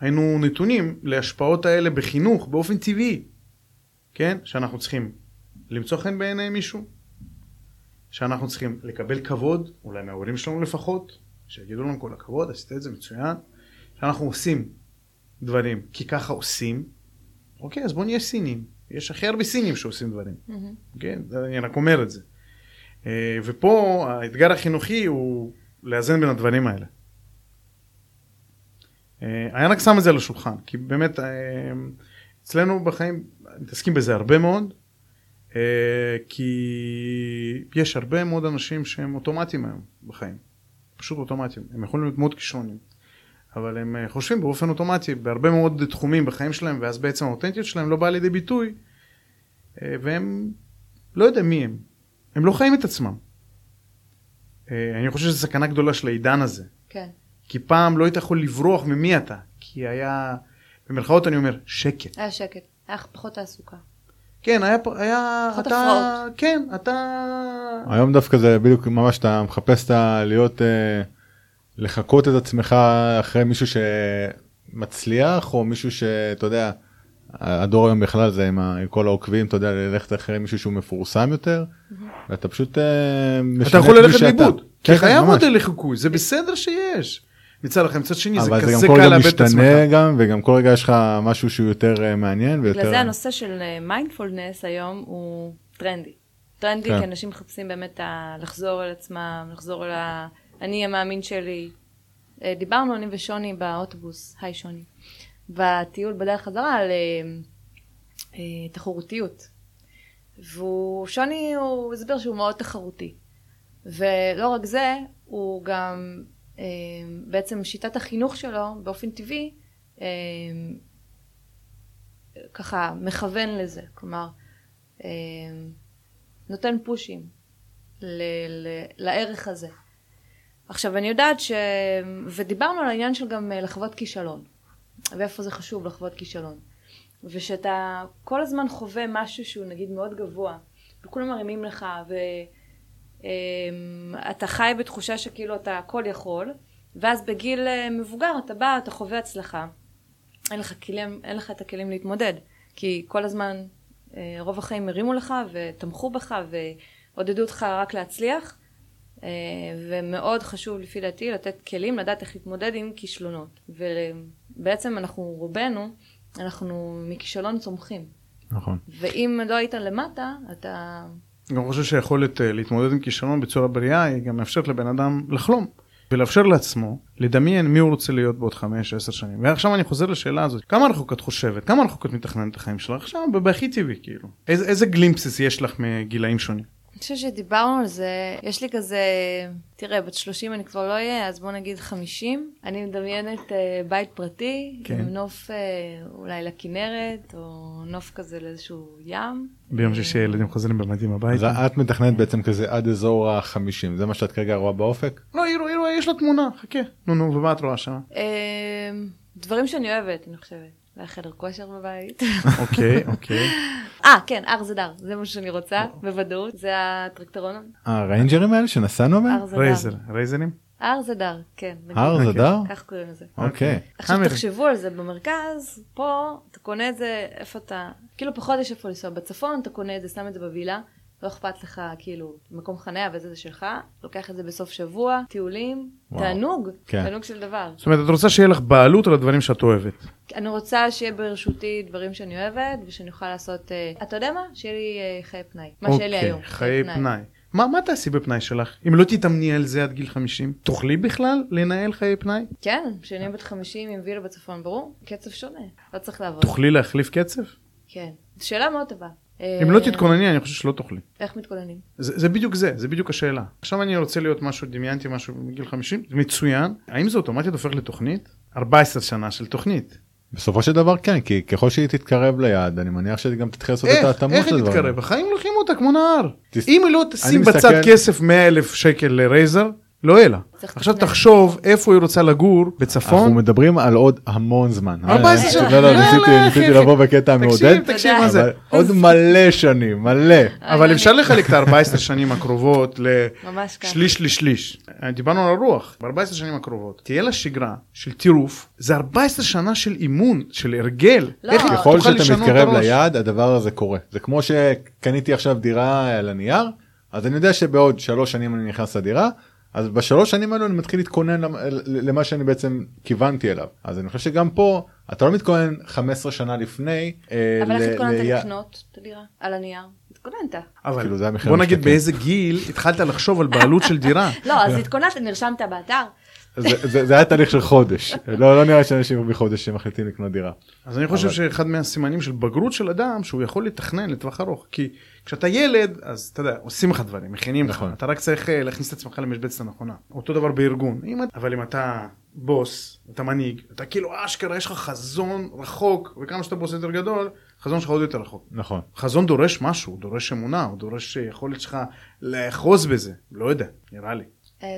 היינו נתונים להשפעות האלה בחינוך, באופן טבעי, כן? שאנחנו צריכים למצוא חן בעיני מישהו, שאנחנו צריכים לקבל כבוד, אולי מההורים שלנו לפחות, שיגידו לנו כל הכבוד, עשית את זה מצוין, שאנחנו עושים דברים, כי ככה עושים, אוקיי, אז בואו נהיה סינים. יש הכי הרבה סינים שעושים דברים. כן? אני רק אומר את זה. ופה האתגר החינוכי הוא לאזן בין הדברים האלה. אני רק שם את זה על השולחן, כי באמת אצלנו בחיים מתעסקים בזה הרבה מאוד, כי יש הרבה מאוד אנשים שהם אוטומטיים היום בחיים. פשוט אוטומטיים. הם יכולים להיות מאוד כישרוניים. אבל הם חושבים באופן אוטומטי, בהרבה מאוד תחומים בחיים שלהם, ואז בעצם האותנטיות שלהם לא באה לידי ביטוי, והם לא יודע מי הם. הם לא חיים את עצמם. אני חושב שזו סכנה גדולה של העידן הזה. כן. כי פעם לא היית יכול לברוח ממי אתה, כי היה, במרכאות אני אומר, שקט. היה שקט, היה פחות תעסוקה. כן, היה פחות הפרעות. כן, אתה... היום דווקא זה בדיוק ממש, אתה מחפש להיות... לחכות את עצמך אחרי מישהו שמצליח, או מישהו שאתה יודע, הדור היום בכלל זה עם כל העוקבים, אתה יודע, ללכת אחרי מישהו שהוא מפורסם יותר, ואתה פשוט משנה את מי שאתה. אתה יכול ללכת לאיבוד, כי חייב מודל לחיקוי, זה בסדר שיש. מצד לכם, מצד שני, זה כזה קל לבד את עצמך. וגם כל רגע יש לך משהו שהוא יותר מעניין. בגלל זה הנושא של מיינדפולנס היום הוא טרנדי. טרנדי, כי אנשים מחפשים באמת לחזור על עצמם, לחזור על אני המאמין שלי. דיברנו אני ושוני באוטובוס, היי שוני, בטיול בדרך חזרה על תחרותיות. ושוני הוא הסביר שהוא מאוד תחרותי. ולא רק זה, הוא גם בעצם שיטת החינוך שלו באופן טבעי ככה מכוון לזה, כלומר נותן פושים לערך הזה. עכשיו אני יודעת ש... ודיברנו על העניין של גם לחוות כישלון, ואיפה זה חשוב לחוות כישלון, ושאתה כל הזמן חווה משהו שהוא נגיד מאוד גבוה וכולם מרימים לך ו... אתה חי בתחושה שכאילו אתה הכל יכול, ואז בגיל מבוגר אתה בא, אתה חווה הצלחה, אין לך את הכלים להתמודד, כי כל הזמן רוב החיים מרימו לך ותמכו בך ועודדו אותך רק להצליח, ומאוד חשוב לפי דעתי לתת כלים, לדעת איך להתמודד עם כישלונות. ובעצם אנחנו רובנו, אנחנו מכישלון צומחים. נכון. ואם לא היית למטה, אתה... אני חושב שהיכולת להתמודד עם כישלון בצורה בריאה היא גם מאפשרת לבן אדם לחלום ולאפשר לעצמו לדמיין מי הוא רוצה להיות בעוד 5-10 שנים. ועכשיו אני חוזר לשאלה הזאת, כמה רחוק את חושבת, כמה רחוק את מתכננת את החיים שלך עכשיו בהכי טבעי כאילו? איזה גלימפסס יש לך מגילאים שונים? אני חושב שדיברנו על זה, יש לי כזה, תראה, בת 30 אני כבר לא אהיה, אז בוא נגיד 50. אני מדמיינת בית פרטי, כן. עם נוף אולי לכנרת, או נוף כזה לאיזשהו ים. ביום שישי ילדים חוזרים במדים הביתה. אז את מתכננת בעצם כזה עד אזור ה-50, זה מה שאת כרגע רואה באופק? לא, היא רואה, יש לה תמונה, חכה. נו, ומה את רואה שם? דברים שאני אוהבת, אני חושבת. לחדר כושר בבית. אוקיי. כן, ארזדר, זה מה שאני רוצה, בוודאות. זה הטרקטרון. הריינג'רים האלה שנסענו מהם? רייזרים? ארזדר, כן. ארזדר? כך קוראים לזה. אוקיי. עכשיו תחשבו על זה במרכז, פה אתה קונה את זה, איפה אתה, כאילו פחות יש איפה לנסוע בצפון, אתה קונה את זה, שם את זה בווילה, לא אכפת לך כאילו מקום חניה וזה שלך, לוקח את זה בסוף שבוע, טיולים, תענוג של דבר. זאת אומרת, את רוצה שיהיה לך בעלות על הדברים שאת אוהבת? אני רוצה שיהיה ברשותי דברים שאני אוהבת, ושאני אוכל לעשות, אתה יודע מה? שיהיה לי חיי פנאי. מה שיהיה לי היום. חיי פנאי. מה תעשי בפנאי שלך? אם לא תתאמני על זה עד גיל 50, תוכלי בכלל לנהל חיי פנאי? כן, שאני בת 50 עם וילה בצפון, ברור, קצב שונה, לא צריך לעבוד. תוכלי להחליף קצב? כן. שאלה מאוד טובה. אם לא תתכונני, אני חושב שלא תוכלי. איך מתכוננים? זה בדיוק זה, זה בדיוק השאלה. עכשיו אני רוצה להיות משהו, דמיינתי משהו בגיל 50, מצוין. האם זה אוטומטית הופך לתוכנית? 14 שנה של תוכנית. בסופו של דבר כן, כי ככל שהיא תתקרב ליד, אני מניח שהיא גם תתחיל לעשות את ההתאמות. איך היא תתקרב? החיים לוקחים אותה כמו נהר. אם היא לא תשים בצד כסף 100,000 שקל לרייזר, לא אלא. עכשיו תחשוב איפה היא רוצה לגור בצפון. אנחנו מדברים על עוד המון זמן. לא, ניסיתי לבוא בקטע המעודד. תקשיב מה זה. עוד מלא שנים, מלא. אבל אפשר לחלק את 14 שנים הקרובות לשליש. דיברנו על הרוח. ב-14 שנים הקרובות תהיה לה שגרה של טירוף. זה 14 שנה של אימון, של הרגל. ככל שאתה מתקרב ליעד, הדבר הזה קורה. זה כמו שקניתי עכשיו דירה על הנייר, אז אני יודע שבעוד 3 שנים אני נכנס לדירה, אז ב3 שנים האלו אני מתחיל להתכונן למה שאני בעצם כיוונתי אליו. אז אני חושב שגם פה, אתה לא מתכונן 15 שנה לפני. אבל איך התכוננת לקנות את הדירה? על הנייר? התכוננת. אבל בוא נגיד באיזה גיל התחלת לחשוב על בעלות של דירה. לא, אז התכוננת, נרשמת באתר. זה היה תהליך של חודש. לא נראה שאנשים בחודש שמחליטים לקנות דירה. אז אני חושב שאחד מהסימנים של בגרות של אדם, שהוא יכול לתכנן לטווח ארוך, כי... כשאתה ילד, אז אתה יודע, עושים לך דברים, מכינים לך, אתה רק צריך להכניס את עצמך למשבצת הנכונה. אותו דבר בארגון. אבל אם אתה בוס, אתה מנהיג, אתה כאילו אשכרה, יש לך חזון רחוק, וכמה שאתה בוס יותר גדול, חזון שלך עוד יותר רחוק. נכון. חזון דורש משהו, הוא דורש אמונה, הוא דורש יכולת שלך לאחוז בזה. לא יודע, נראה לי.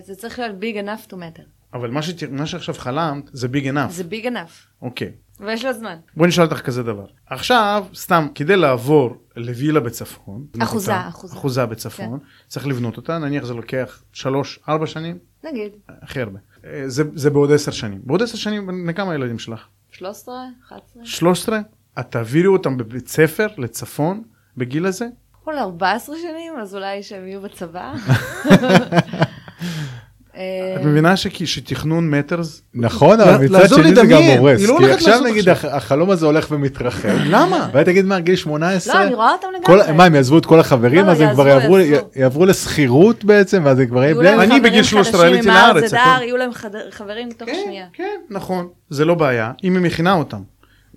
זה צריך להיות big enough to matter. אבל מה שעכשיו חלמת, זה big enough. זה big enough. אוקיי. ויש לו זמן. בואי נשאל אותך כזה דבר. עכשיו, סתם, כדי לעבור לווילה בצפון. אחוזה בצפון. צריך לבנות אותה. נניח זה לוקח 3-4 שנים. נגיד. הכי הרבה. זה בעוד 10 שנים. בעוד 10 שנים, לכמה ילדים שלך? 13, 11. 13? את תעבירי אותם בבית ספר לצפון בגיל הזה? כל 14 שנים, אז אולי שהם יהיו בצבא. את מבינה שתכנון מטרס? נכון, אבל מצד שני זה גם הורס. כי עכשיו נגיד החלום הזה הולך ומתרחב. למה? והיא תגיד מה, גיל 18? לא, אני רואה אותם לגמרי. מה, הם יעזבו את כל החברים, אז הם כבר יעברו לסחירות בעצם, ואז הם כבר יהיו בלי... אני בגיל 13 עליתי לארץ. יהיו להם חברים תוך שנייה. כן, נכון. זה לא בעיה, אם היא מכינה אותם.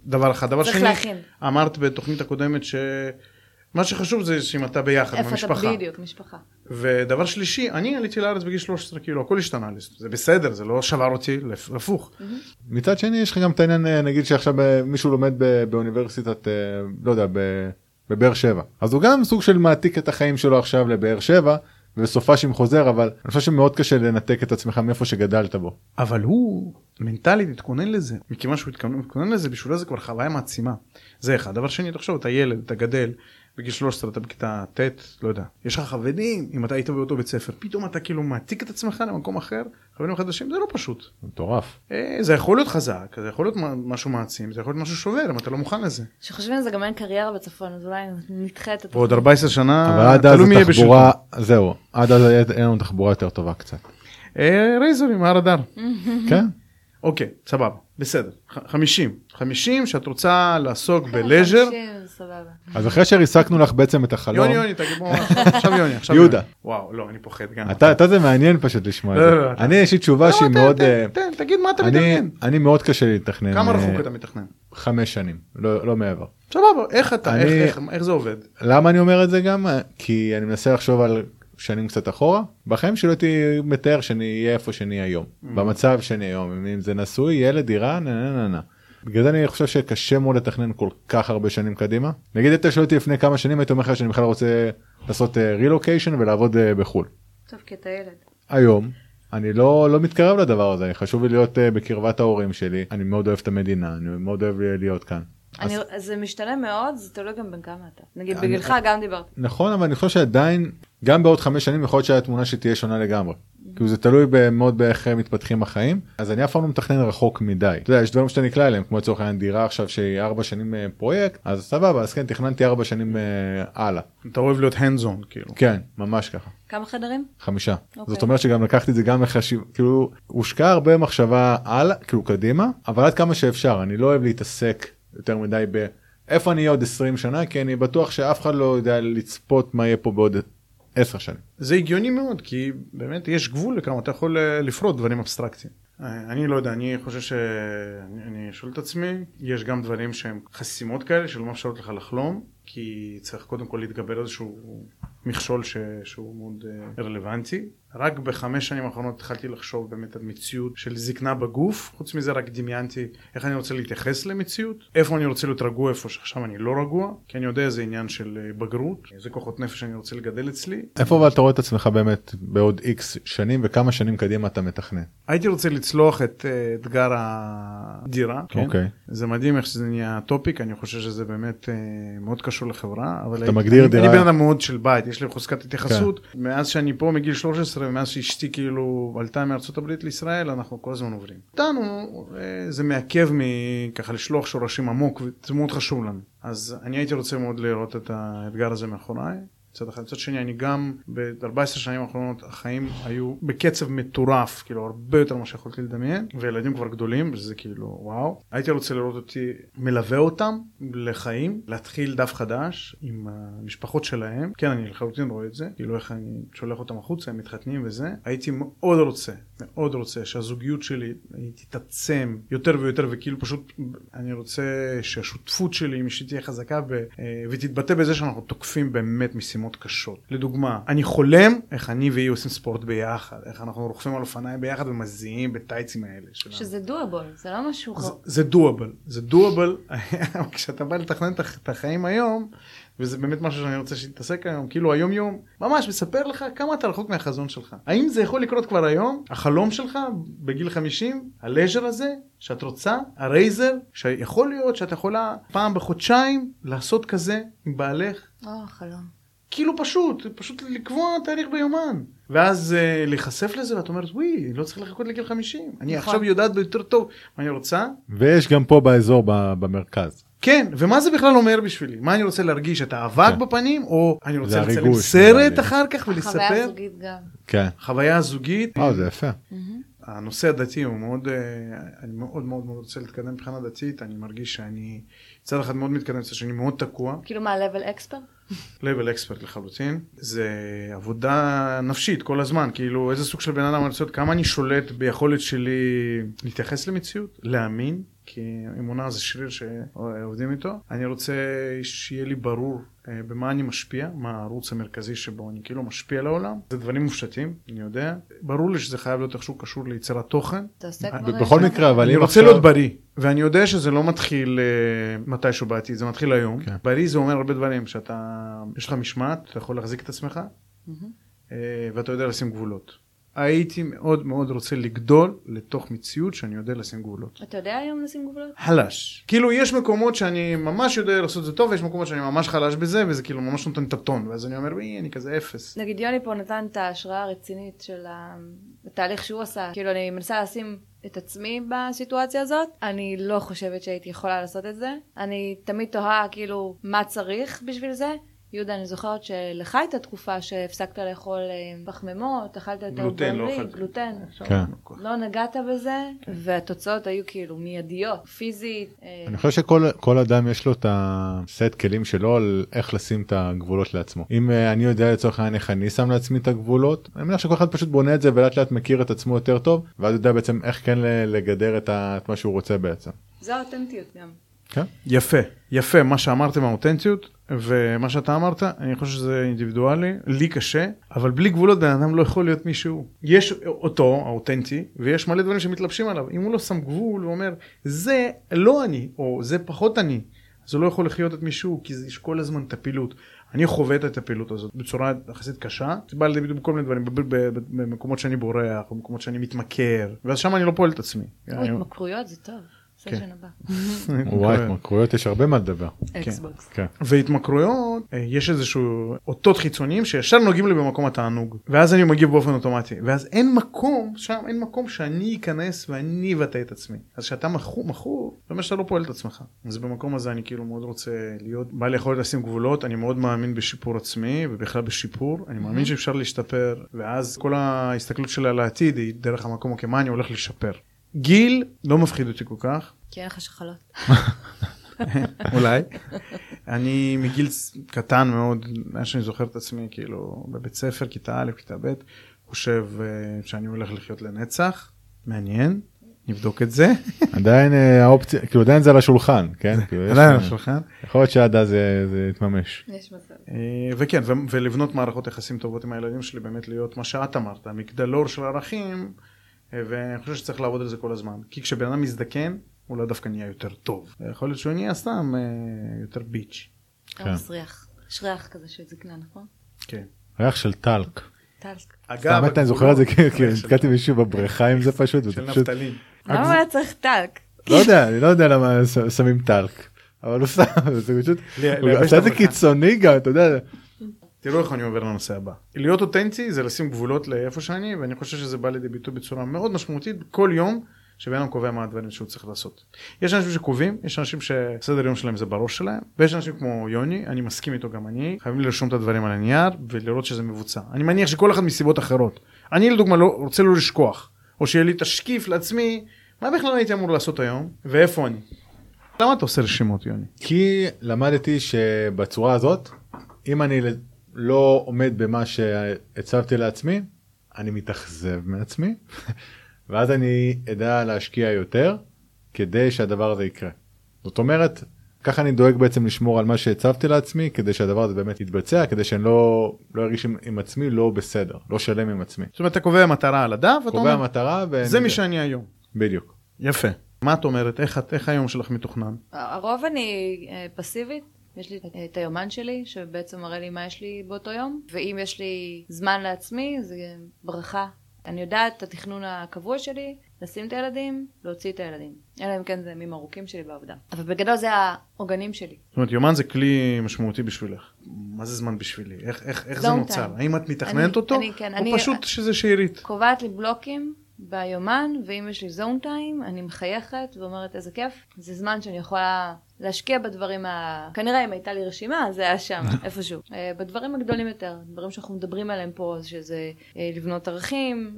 דבר אחד. דבר שני, אמרת בתוכנית הקודמת ש... מה שחשוב זה שאם אתה ביחד, במשפחה. איפה אתה בדיוק, משפחה. ודבר שלישי, אני עליתי לארץ בגיל 13 קילו, הכל השתנה לי, זה בסדר, זה לא שבר אותי, לפוך. מצד שני, יש לך גם את העניין, נגיד שעכשיו מישהו לומד באוניברסיטת, לא יודע, בבאר שבע. אז הוא גם סוג של מעתיק את החיים שלו עכשיו לבאר שבע, ובסופה שם חוזר, אבל אני חושב שמאוד קשה לנתק את עצמך מאיפה שגדלת בו. אבל הוא מנטלית התכונן לזה, מכיוון שהוא התכונן לזה, בשביל זה כבר חוויה מעצימה. זה אחד. דבר שני, תחשוב, אתה ילד, אתה גדל, בגיל 13 אתה בכיתה ט', לא יודע. יש לך חברים, אם אתה היית באותו בית ספר, פתאום אתה כאילו מעתיק את עצמך למקום אחר, חברים חדשים, זה לא פשוט. מטורף. זה יכול להיות חזק, זה יכול להיות משהו מעצים, זה יכול להיות משהו שובר, אם אתה לא מוכן לזה. שחושבים זה גם אין קריירה בצפון, אז אולי נדחה את... ועוד 14 שנה, תלום יהיה בשביל. אבל עד אז התחבורה, זהו, עד אז אין לנו תחבורה יותר טובה קצת. רייזורים, הרדאר. כן? אוקיי, סבבה, בסדר, 50 שאת רוצה לעסוק בלז'ר. אז אחרי שריסקנו לך בעצם את החלום. יוני, תגידו, עכשיו יוני, עכשיו יהודה. וואו, לא, אני פוחד גם. אתה זה מעניין פשוט לשמוע את זה. אני יש לי תשובה שהיא מאוד... תגיד מה אתה מתכנן. אני מאוד קשה לי לתכנן. כמה רחוק אתה מתכנן? 5 שנים, לא מעבר. סבבה, איך אתה, איך זה עובד? למה אני אומר את זה גם? כי אני מנסה לחשוב על... שנים קצת אחורה, בחיים שלא הייתי מתאר שאני אהיה איפה שאני היום, במצב שאני היום, אם זה נשוי, ילד, דירה, בגלל זה אני חושב שקשה מאוד לתכנן כל כך הרבה שנים קדימה. נגיד אתה שואל אותי לפני כמה שנים, הייתי אומר לך שאני בכלל רוצה לעשות רילוקיישן ולעבוד בחול. טוב, כי אתה ילד. היום, אני לא מתקרב לדבר הזה, חשוב לי להיות בקרבת ההורים שלי, אני מאוד אוהב את המדינה, אני מאוד אוהב להיות כאן. זה משתנה מאוד, זה תלוי גם בין כמה אתה. נגיד, בגילך גם דיברתי. נכון, אבל אני חושב שעדיין, גם בעוד 5 שנים, יכול להיות שהתמונה שתהיה שונה לגמרי. כי זה תלוי מאוד באיך מתפתחים החיים. אז אני אף פעם לא מתכנן רחוק מדי. אתה יודע, יש דברים שאתה נקלע אליהם, כמו לצורך העניין דירה עכשיו שהיא 4 שנים פרויקט, אז סבבה, אז כן, תכננתי 4 שנים הלאה. אתה אוהב להיות הנדזון, כאילו. כן, ממש ככה. כמה חדרים? 5. זאת אומרת שגם לקחתי את זה גם מחשיב, כאילו, הושקעה הרבה מחשבה הלאה, כאילו קדימה, אבל עד כמה שאפשר, אני לא אוהב להתעסק יותר מדי באיפה אני אהיה עוד 20 שנה, כי אני בטוח שאף אחד לא יודע לצפות מה יהיה פה בעוד 10 שנים. זה הגיוני מאוד, כי באמת יש גבול לכמה אתה יכול לפרוט דברים אבסטרקטיים. אני לא יודע, אני חושב שאני שואל את עצמי, יש גם דברים שהם חסימות כאלה, שלא מאפשרות לך לחלום, כי צריך קודם כל להתגבר איזשהו מכשול שהוא מאוד רלוונטי. רק ב5 שנים האחרונות התחלתי לחשוב באמת על מציאות של זקנה בגוף, חוץ מזה רק דמיינתי איך אני רוצה להתייחס למציאות, איפה אני רוצה להיות רגוע, איפה שעכשיו אני לא רגוע, כי אני יודע זה עניין של בגרות, זה כוחות נפש שאני רוצה לגדל אצלי. איפה אבל אתה רואה את עצמך באמת בעוד איקס שנים וכמה שנים קדימה אתה מתכנן? הייתי רוצה לצלוח את אתגר הדירה, כן? זה מדהים איך שזה נהיה טופיק, אני חושב שזה באמת מאוד קשור לחברה, אבל אני בן אדם מאוד של בית, יש לי חוזקת התייחסות, מאז שאני פה מגיל 13 ומאז שאשתי כאילו עלתה מארצות הברית לישראל, אנחנו כל הזמן עוברים. אותנו זה מעכב מככה לשלוח שורשים עמוק, וזה מאוד חשוב לנו. אז אני הייתי רוצה מאוד לראות את האתגר הזה מאחוריי. מצד אחד, מצד שני, אני גם ב-14 שנים האחרונות, החיים היו בקצב מטורף, כאילו הרבה יותר מה שיכולתי לדמיין, וילדים כבר גדולים, שזה כאילו וואו. הייתי רוצה לראות אותי מלווה אותם לחיים, להתחיל דף חדש עם המשפחות שלהם. כן, אני לחלוטין רואה את זה, כאילו איך אני שולח אותם החוצה, הם מתחתנים וזה. הייתי מאוד רוצה שהזוגיות שלי תתעצם יותר ויותר, וכאילו פשוט אני רוצה שהשותפות שלי עם אישית תהיה חזקה, ותתבטא בזה שאנחנו תוקפים באמת משימות קשות. לדוגמה, אני חולם איך אני והיא עושים ספורט ביחד, איך אנחנו רוכבים על אופניים ביחד ומזיעים בטייצים האלה שלנו. שזה דואבל, זה לא משהו... זה דואבל, כשאתה בא לתכנן את החיים היום, וזה באמת משהו שאני רוצה שתתעסק היום, כאילו היום יום, ממש מספר לך כמה אתה רחוק מהחזון שלך. האם זה יכול לקרות כבר היום? החלום שלך בגיל 50, הלז'ר הזה, שאת רוצה, הרייזר, שיכול להיות שאת יכולה פעם בחודשיים לעשות כזה עם בעלך. חלום. כאילו פשוט לקבוע תאריך ביומן. ואז להיחשף לזה, ואת אומרת, וואי, לא צריך לחכות לגיל 50. אני עכשיו יודעת ביותר טוב מה אני רוצה. ויש גם פה באזור, במרכז. כן, ומה זה בכלל אומר בשבילי? מה אני רוצה להרגיש? אתה אבק בפנים, או אני רוצה לצלם סרט אחר כך ולספר? חוויה זוגית גם. כן. חוויה זוגית. זה יפה. הנושא הדתי הוא מאוד, אני מאוד מאוד רוצה להתקדם מבחינה דתית, אני מרגיש שאני, צד אחד מאוד מתקדם, צד שאני מאוד תקוע. כאילו מה, level expert? level expert לחלוטין. זה עבודה נפשית כל הזמן, כאילו איזה סוג של בן אדם אני רוצה, כמה אני שולט ביכולת שלי להתייחס למציאות, להאמין, כי אמונה זה שריר שעובדים איתו. אני רוצה שיהיה לי ברור במה אני משפיע, מה הערוץ המרכזי שבו אני כאילו משפיע לעולם. זה דברים מופשטים, אני יודע. ברור לי שזה חייב להיות איכשהו קשור ליצירת תוכן. בכל מקרה, אבל אני רוצה להיות בריא. ואני יודע שזה לא מתחיל מתישהו בעתיד, זה מתחיל היום. בריא זה אומר הרבה דברים, שאתה, יש לך משמעת, אתה יכול להחזיק את עצמך, ואתה יודע לשים גבולות. הייתי מאוד מאוד רוצה לגדול לתוך מציאות שאני יודע לשים גבולות. אתה יודע היום לשים גבולות? חלש. כאילו יש מקומות שאני ממש יודע לעשות זה טוב, ויש מקומות שאני ממש חלש בזה, וזה כאילו ממש נותן טפטון, ואז אני אומר, אני כזה אפס. נגיד יוני פה נתן את ההשראה הרצינית של התהליך שהוא עשה. כאילו אני מנסה לשים את עצמי בסיטואציה הזאת. אני לא חושבת שהייתי יכולה לעשות את זה. אני תמיד תוהה כאילו מה צריך בשביל זה. יהודה, אני זוכרת שלך הייתה תקופה שהפסקת לאכול פחמימות, אכלת את האוגרים, גלוטן. לא נגעת בזה, והתוצאות היו כאילו מיידיות, פיזית. אני חושב שכל אדם יש לו את הסט כלים שלו על איך לשים את הגבולות לעצמו. אם אני יודע לצורך העניין איך אני שם לעצמי את הגבולות, אני מניח שכל אחד פשוט בונה את זה ולאט לאט מכיר את עצמו יותר טוב, ואז יודע בעצם איך כן לגדר את מה שהוא רוצה בעצם. זה האותנטיות גם. יפה, יפה, מה שאמרתם האותנטיות ומה שאתה אמרת, אני חושב שזה אינדיבידואלי, לי קשה, אבל בלי גבולות בן אדם לא יכול להיות מישהו. יש אותו, האותנטי, ויש מלא דברים שמתלבשים עליו. אם הוא לא שם גבול ואומר, זה לא אני, או זה פחות אני, אז הוא לא יכול לחיות את מישהו, כי יש כל הזמן את הפעילות. אני חווה את הפעילות הזאת בצורה יחסית קשה. זה בא לידי בכל מיני דברים, במקומות שאני בורח, במקומות שאני מתמכר, ואז שם אני לא פועל את עצמי. התמכרויות זה טוב. התמכרויות יש הרבה מה לדבר. והתמכרויות יש איזשהו אותות חיצוניים שישר נוגעים לי במקום התענוג, ואז אני מגיב באופן אוטומטי, ואז אין מקום שם, אין מקום שאני אכנס ואני אבטא את עצמי. אז כשאתה מכור, זאת אומרת שאתה לא פועל את עצמך. אז במקום הזה אני כאילו מאוד רוצה להיות בעל יכולת לשים גבולות. אני מאוד מאמין בשיפור עצמי, ובכלל בשיפור אני מאמין שאפשר להשתפר, ואז כל ההסתכלות שלה על העתיד היא דרך המקום, אוקיי, מה אני הולך לשפר. גיל לא מפחיד אותי כל כך. כי אין לך שחלות. אולי. אני מגיל קטן מאוד, מה שאני זוכר את עצמי, כאילו, בבית ספר, כיתה א', כיתה ב', חושב שאני הולך לחיות לנצח. מעניין. נבדוק את זה. עדיין האופציה, כאילו עדיין זה על השולחן, כן? עדיין על השולחן. יכול להיות שעד אז זה יתממש. יש מצב. וכן, ולבנות מערכות יחסים טובות עם הילדים שלי, באמת להיות מה שאת אמרת, המגדלור של הערכים, ואני חושב שצריך לעבוד על זה כל הזמן. כי כשבן אדם מזדקן, הוא לא דווקא נהיה יותר טוב. יכול להיות שהוא נהיה סתם יותר ביץ'. או שריח. שריח כזה של זקנה, נכון? כן. ריח של טלק. טלק. אגב, אני זוכר את זה, כי נתקלתי מישהו בבריכה עם זה פשוט. של נפתלים. למה היה צריך טלק? לא יודע, אני לא יודע למה שמים טלק. אבל הוא שם, זה פשוט... הוא עשה את זה קיצוני גם, אתה יודע... תראו איך אני עובר לנושא הבא. להיות אותנטי זה לשים גבולות לאיפה שאני, ואני חושב שזה בא לידי ביטוי בצורה מאוד משמעותית, כל יום שבין הם קובע מה הדברים שהוא צריך לעשות. יש אנשים שקובעים, יש אנשים שסדר יום שלהם זה בראש שלהם, ויש אנשים כמו יוני, אני מסכים איתו גם אני, חייבים לרשום את הדברים על הנייר, ולראות שזה מבוצע. אני מניח שכל אחד מסיבות אחרות. אני לדוגמה לא, רוצה לא לשכוח, או שיהיה לי תשקיף לעצמי, מה בכלל הייתי אמור לעשות היום, ואיפה אני? למה אתה עושה רשימות, יוני? כי למדתי שבצורה הזאת, אם אני לא עומד במה שהצבתי לעצמי, אני מתאכזב מעצמי, ואז אני אדע להשקיע יותר, כדי שהדבר הזה יקרה. זאת אומרת, ככה אני דואג בעצם לשמור על מה שהצבתי לעצמי, כדי שהדבר הזה באמת יתבצע, כדי שאני לא ארגיש עם עצמי לא בסדר, לא שלם עם עצמי. זאת אומרת, אתה קובע מטרה על הדף, קובע מטרה, זה מי שאני היום. בדיוק. יפה. מה את אומרת? איך היום שלך מתוכנן? הרוב אני פסיבית, יש לי את היומן שלי, שבעצם מראה לי מה יש לי באותו יום, ואם יש לי זמן לעצמי, זה ברכה. אני יודעת את התכנון הקבוע שלי, לשים את הילדים, להוציא את הילדים. אלא אם כן זה ימים ארוכים שלי בעבודה. אבל בגדול זה העוגנים שלי. זאת אומרת, יומן זה כלי משמעותי בשבילך. מה זה זמן בשבילי? איך זה נוצר? האם את מתכננת אותו? או פשוט שזה שאירית? קובעת לי בלוקים ביומן, ואם יש לי זון טיים, אני מחייכת ואומרת, איזה כיף. זה זמן שאני יכולה להשקיע בדברים כנראה אם הייתה לי רשימה, זה היה שם, איפשהו. בדברים הגדולים יותר, דברים שאנחנו מדברים עליהם פה, שזה לבנות ערכים,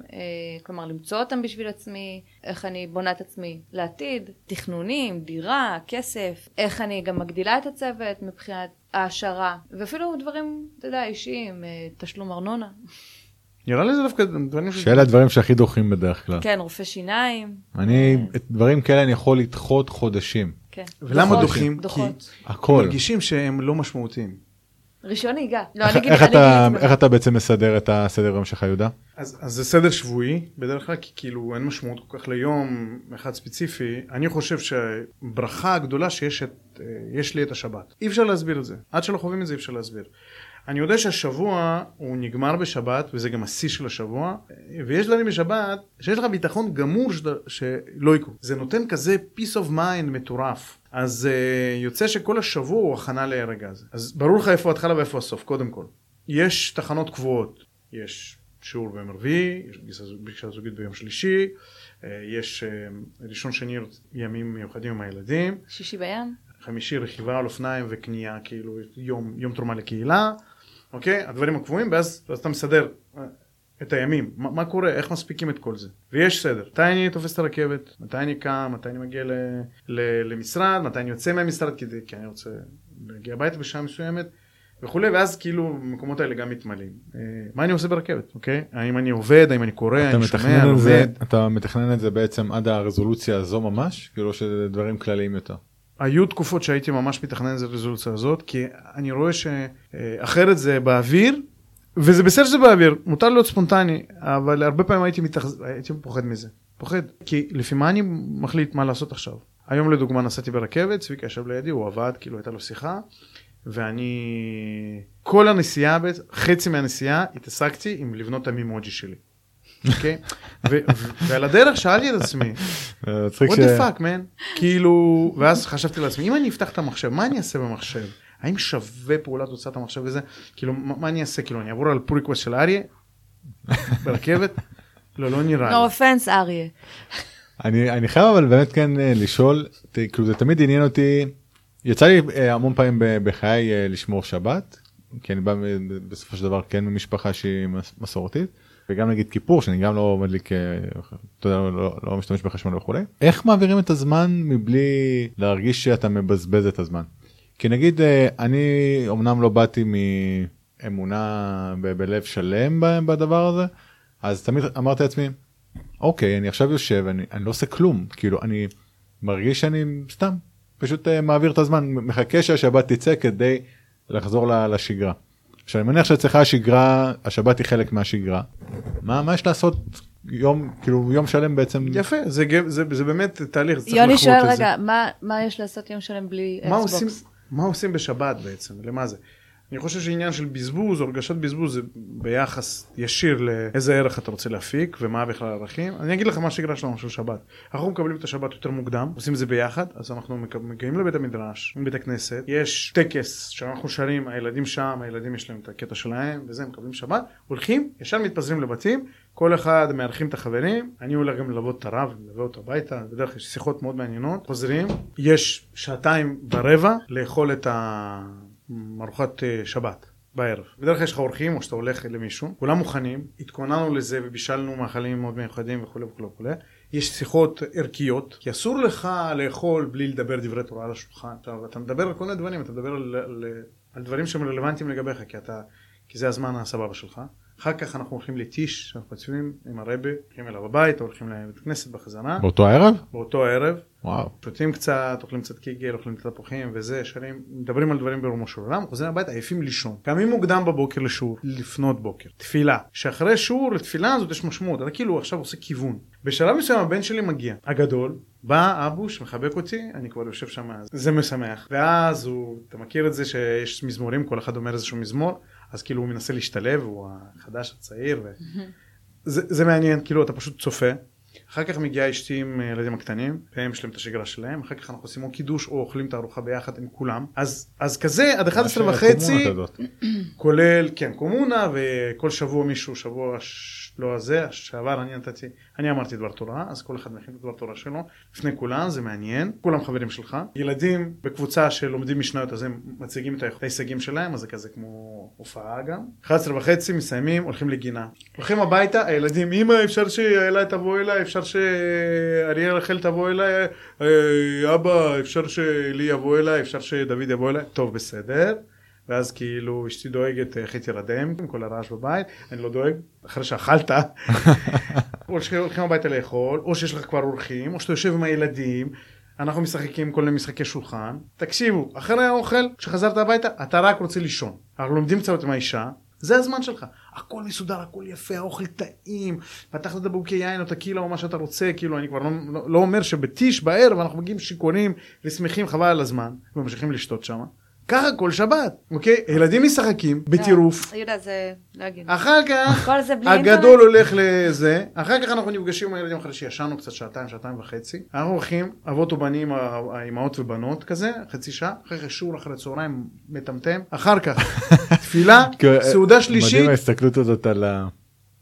כלומר למצוא אותם בשביל עצמי, איך אני בונה את עצמי לעתיד, תכנונים, דירה, כסף, איך אני גם מגדילה את הצוות מבחינת ההשערה, ואפילו דברים, אתה יודע, אישיים, תשלום ארנונה. נראה לי זה דווקא דברים שאלה הדברים שהכי דוחים בדרך כלל. כן, רופא שיניים. אני, דברים כאלה אני יכול לדחות חודשים. כן. ולמה דוחים? כי הכל. מרגישים שהם לא משמעותיים. ראשון נהיגה. איך אתה בעצם מסדר את הסדר המשך היהודה? אז זה סדר שבועי, בדרך כלל, כי כאילו אין משמעות כל כך ליום אחד ספציפי. אני חושב שהברכה הגדולה שיש לי את השבת. אי אפשר להסביר את זה. עד שלא חווים את זה אי אפשר להסביר. אני יודע שהשבוע הוא נגמר בשבת, וזה גם השיא של השבוע, ויש דברים בשבת שיש לך ביטחון גמור שלא יקרו. זה נותן כזה peace of mind מטורף. אז יוצא שכל השבוע הוא הכנה להרגע הזה. אז ברור לך איפה התחלה ואיפה הסוף, קודם כל. יש תחנות קבועות, יש שיעור ביום רביעי, יש פגישה זוגית ביום שלישי, יש ראשון שני ימים מיוחדים עם הילדים. שישי בים. חמישי רכיבה על אופניים וקנייה, כאילו יום תרומה לקהילה, אוקיי? הדברים הקבועים, ואז אתה מסדר את הימים. מה קורה? איך מספיקים את כל זה? ויש סדר. מתי אני תופס את הרכבת? מתי אני קם? מתי אני מגיע למשרד? מתי אני יוצא מהמשרד? כי אני רוצה להגיע הביתה בשעה מסוימת וכולי, ואז כאילו המקומות האלה גם מתמלאים. מה אני עושה ברכבת, אוקיי? האם אני עובד, האם אני קורא, אני שומע, אני עובד. אתה מתכנן את זה בעצם עד הרזולוציה הזו ממש? כאילו שזה דברים כלליים יותר. היו תקופות שהייתי ממש מתכנן את הרזולוציה הזאת, כי אני רואה שאחרת זה באוויר, וזה בסדר שזה באוויר, מותר להיות ספונטני, אבל הרבה פעמים הייתי פוחד מזה. פוחד, כי לפי מה אני מחליט מה לעשות עכשיו. היום לדוגמה נסעתי ברכבת, צביקה ישב לידי, הוא עבד, כאילו הייתה לו שיחה, ואני כל הנסיעה, חצי מהנסיעה, התעסקתי עם לבנות את המימוג'י שלי. אוקיי? ועל הדרך שאלתי את עצמי, what the fuck, man? כאילו, ואז חשבתי לעצמי, אם אני אפתח את המחשב, מה אני אעשה במחשב? האם שווה פעולת הוצאת המחשב וזה? כאילו, מה אני אעשה? כאילו, אני אעבור על פול ריקווסט של אריה? ברכבת? לא נראה. No offense, אריה. אני חייב, אבל באמת כן לשאול, כאילו, זה תמיד עניין אותי, יצא לי המון פעמים בחיי לשמור שבת, כי אני בא בסופו של דבר כן ממשפחה שהיא מסורתית, וגם נגיד כיפור, שאני גם לא מדליק, אתה יודע, לא משתמש בחשמל וכו'. איך מעבירים את הזמן מבלי להרגיש שאתה מבזבז את הזמן? כי נגיד, אני אמנם לא באתי מאמונה בלב שלם בדבר הזה, אז תמיד אמרתי לעצמי, אוקיי, אני עכשיו יושב, אני לא עושה כלום, כאילו, אני מרגיש שאני סתם, פשוט מעביר את הזמן, מחכה שהשבת תצא כדי לחזור לשגרה. שאני מניח שצריכה השגרה, השבת היא חלק מהשגרה. מה יש לעשות יום, כאילו יום שלם בעצם? יפה, זה באמת תהליך, צריך לחוות את זה. יוני שואל רגע, מה יש לעשות יום שלם בלי אקסבוקס? מה עושים בשבת בעצם, למה זה? אני חושב שעניין של בזבוז, או הרגשת בזבוז, זה ביחס ישיר לאיזה ערך אתה רוצה להפיק, ומה בכלל הערכים. אני אגיד לך מה השגרה שלנו של שבת. אנחנו מקבלים את השבת יותר מוקדם, עושים את זה ביחד, אז אנחנו מגיעים לבית המדרש, מבית הכנסת, יש טקס שאנחנו שרים, הילדים שם, הילדים יש להם את הקטע שלהם, וזה, מקבלים שבת, הולכים, ישר מתפזרים לבתים, כל אחד מארחים את החברים, אני הולך גם ללוות את הרב, ללוות אותו הביתה, בדרך כלל יש שיחות מאוד מעניינות, חוזרים, יש שעתיים ברבע לאכול את ארוחת שבת בערב. בדרך כלל יש לך אורחים או שאתה הולך למישהו, כולם מוכנים, התכוננו לזה ובישלנו מאכלים מאוד מיוחדים וכו'. יש שיחות ערכיות, כי אסור לך לאכול בלי לדבר דברי תורה על השולחן. אתה מדבר על כל מיני דברים, אתה מדבר על דברים שהם רלוונטיים לגביך, כי זה הזמן הסבבה שלך. אחר כך אנחנו הולכים לטיש, אנחנו מצווים עם הרבי, הולכים אליו הבית, הולכים לבית הכנסת בחזנה. באותו הערב? באותו הערב. וואו. שותים קצת, אוכלים קצת קיגל, אוכלים קצת תפוחים וזה, שרים, מדברים על דברים ברומו של עולם, חוזרים הבית, עייפים לישון. קמים מוקדם בבוקר לשיעור, לפנות בוקר, תפילה. שאחרי שיעור לתפילה הזאת יש משמעות, אתה כאילו עכשיו עושה כיוון. בשלב מסוים הבן שלי מגיע, הגדול, בא אבוש, מחבק אותי, אני כבר יושב שם, זה משמח. ואז הוא, אתה מכיר את זה שיש מזמורים, כל אחד אומר איזשהו מזמור, אז כאילו הוא מנסה להשתלב, הוא החדש, הצעיר, זה מעניין, כאילו אתה פשוט צופה, אחר כך מגיעה אשתי עם הילדים הקטנים, והם יש להם את השגרה שלהם, אחר כך אנחנו עושים או קידוש או אוכלים את הארוחה ביחד עם כולם. אז כזה עד 11:30, כולל, כן, קומונה, וכל שבוע מישהו, שבוע לא הזה, שעבר אני אמרתי דבר תורה, אז כל אחד מכין את דבר תורה שלו, לפני כולם, זה מעניין, כולם חברים שלך. ילדים בקבוצה שלומדים משניות, אז הם מציגים את ההישגים שלהם, אז זה כזה כמו הופעה גם. 11:30 מסיימים, הולכים לגינה. הולכים הביתה, הילדים, אמא, אפשר שאלה תבוא אליי, אפשר שאריאל רחל תבוא אליי, אבא, אפשר שלי יבוא אליי, אפשר שדוד יבוא אליי, טוב, בסדר. ואז כאילו אשתי דואגת איך תירדם עם כל הרעש בבית, אני לא דואג, אחרי שאכלת, או שהולכים הביתה לאכול, או שיש לך כבר אורחים, או שאתה יושב עם הילדים, אנחנו משחקים כל מיני משחקי שולחן. תקשיבו, אחרי האוכל, כשחזרת הביתה, אתה רק רוצה לישון. אנחנו לומדים קצת עם האישה, זה הזמן שלך. הכל מסודר, הכל יפה, האוכל טעים, פתחת את הבוקי יין או תקילה או מה שאתה רוצה, כאילו אני כבר לא אומר שבתיש בערב אנחנו מגיעים שיכונים ושמחים חבל על הזמן, וממשיכים לשתות שם. ככה כל שבת, אוקיי? ילדים משחקים בטירוף. יהודה, זה לא הגיוני. אחר כך, הגדול הולך לזה. אחר כך אנחנו נפגשים עם הילדים אחרי שישנו קצת שעתיים, שעתיים וחצי. אנחנו הולכים, אבות ובנים, האימהות ובנות כזה, חצי שעה. אחרי חישור, אחרי צהריים, מטמטם. אחר כך, תפילה, סעודה שלישית. מדהים ההסתכלות הזאת על ה...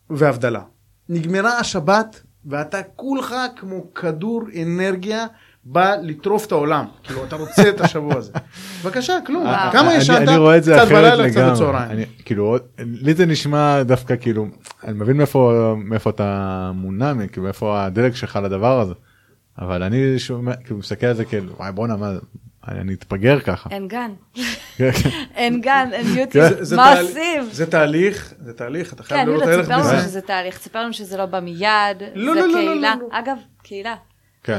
והבדלה. נגמרה השבת, ואתה כולך כמו כדור אנרגיה, בא לטרוף את העולם, כאילו אתה רוצה את השבוע הזה. בבקשה, כלום. כמה ישנת, קצת בלילה, קצת בצהריים. כאילו, לי זה נשמע דווקא כאילו, אני מבין מאיפה אתה מונע, מאיפה הדלק שלך לדבר הזה, אבל אני מסתכל על זה כאילו, וואי בוא נאמר, אני אתפגר ככה. אין גן. אין גן, אין יוטיוב. מה עושים? זה תהליך, זה תהליך, אתה חייב לראות תהליך בזה. שזה תהליך, תספר לנו שזה לא בא מיד, זה קהילה. אגב, קהילה.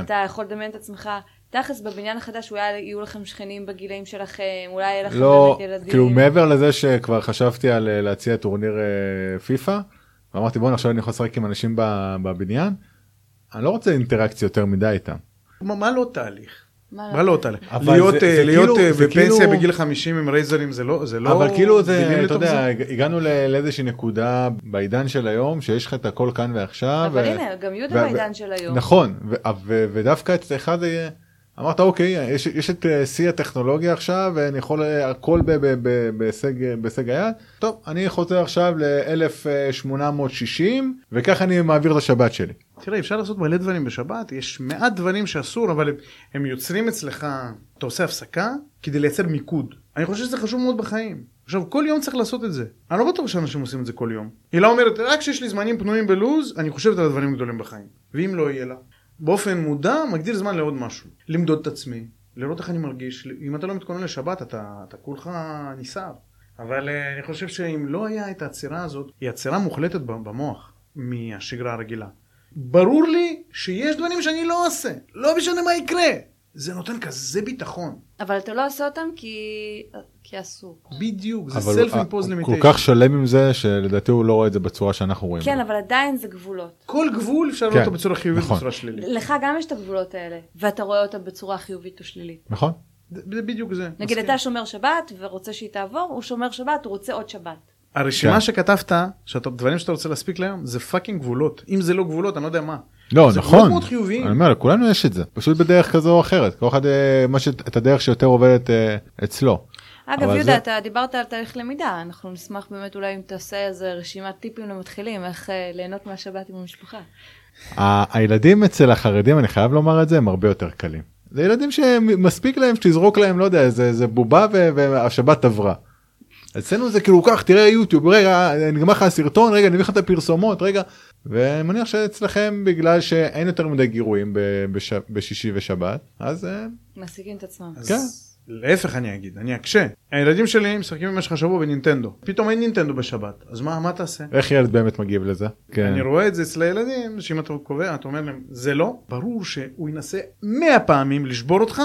אתה יכול לדמיין את עצמך, תכלס בבניין החדש, אולי יהיו לכם שכנים בגילאים שלכם, אולי יהיה לכם באמת ילדים. כאילו מעבר לזה שכבר חשבתי על להציע טורניר פיפה, ואמרתי בואו עכשיו אני יכול לשחק עם אנשים בבניין, אני לא רוצה אינטראקציה יותר מדי איתם. מה לא תהליך? מה לא תהליך? להיות בפנסיה בגיל 50 עם רייזרים זה לא... אבל כאילו זה, אתה יודע, הגענו לאיזושהי נקודה בעידן של היום, שיש לך את הכל כאן ועכשיו. אבל הנה, גם יהודה בעידן של היום. נכון, ודווקא אצלך זה יהיה, אמרת אוקיי, יש את שיא הטכנולוגיה עכשיו, אני יכול הכל בהישג היד, טוב, אני חוזר עכשיו ל-1860, וככה אני מעביר את השבת שלי. תראה, אפשר לעשות מלא דברים בשבת, יש מעט דברים שאסור, אבל הם יוצרים אצלך, אתה עושה הפסקה, כדי לייצר מיקוד. אני חושב שזה חשוב מאוד בחיים. עכשיו, כל יום צריך לעשות את זה. אני לא בטוח שאנשים עושים את זה כל יום. היא לא אומרת, רק שיש לי זמנים פנויים בלוז, אני חושבת על הדברים גדולים בחיים. ואם לא יהיה לה, באופן מודע, מגדיר זמן לעוד משהו. למדוד את עצמי, לראות איך אני מרגיש. אם אתה לא מתכונן לשבת, אתה כולך ניסר. אבל אני חושב שאם לא היה את העצירה הזאת, היא עצירה מוחלטת במוח, מהשגרה הרגילה. ברור לי שיש דברים שאני לא עושה, לא בשנה מה יקרה. זה נותן כזה ביטחון. אבל אתה לא עושה אותם כי אסור. בדיוק, זה self-imposed limitation. כל כך שלם עם זה שלדעתי הוא לא רואה את זה בצורה שאנחנו רואים. כן, אבל עדיין זה גבולות. כל גבול אפשר לראות אותו בצורה חיובית ובצורה שלילית. לך גם יש את הגבולות האלה, ואתה רואה אותה בצורה חיובית או שלילית. נכון. זה בדיוק זה. נגיד אתה שומר שבת ורוצה שהיא תעבור, הוא שומר שבת, הוא רוצה עוד שבת. הרשימה שכתבת, דברים שאתה רוצה להספיק להם, זה פאקינג גבולות. אם זה לא גבולות, אני לא יודע מה. לא, נכון. זה גבולות מאוד חיוביים. אני אומר, לכולנו יש את זה. פשוט בדרך כזו או אחרת. כל אחד, את הדרך שיותר עובדת אצלו. אגב, יהודה, אתה דיברת על תהליך למידה. אנחנו נשמח באמת אולי אם תעשה איזה רשימת טיפים למתחילים, איך ליהנות מהשבת עם המשפחה. הילדים אצל החרדים, אני חייב לומר את זה, הם הרבה יותר קלים. זה ילדים שמספיק להם, שתזרוק להם, לא יודע, זה בובה והשבת עברה. אצלנו זה כאילו כך, תראה יוטיוב, רגע, נגמר לך הסרטון, רגע, נביא לך את הפרסומות, רגע. ואני מניח שאצלכם, בגלל שאין יותר מדי גירויים בשישי ושבת, אז... מסיקים את עצמם. כן. להפך אני אגיד, אני אקשה. הילדים שלי משחקים במשך השבוע בנינטנדו. פתאום אין נינטנדו בשבת, אז מה תעשה? איך ילד באמת מגיב לזה? אני רואה את זה אצל הילדים, שאם אתה קובע, אתה אומר להם, זה לא. ברור שהוא ינסה 100 פעמים לשבור אותך,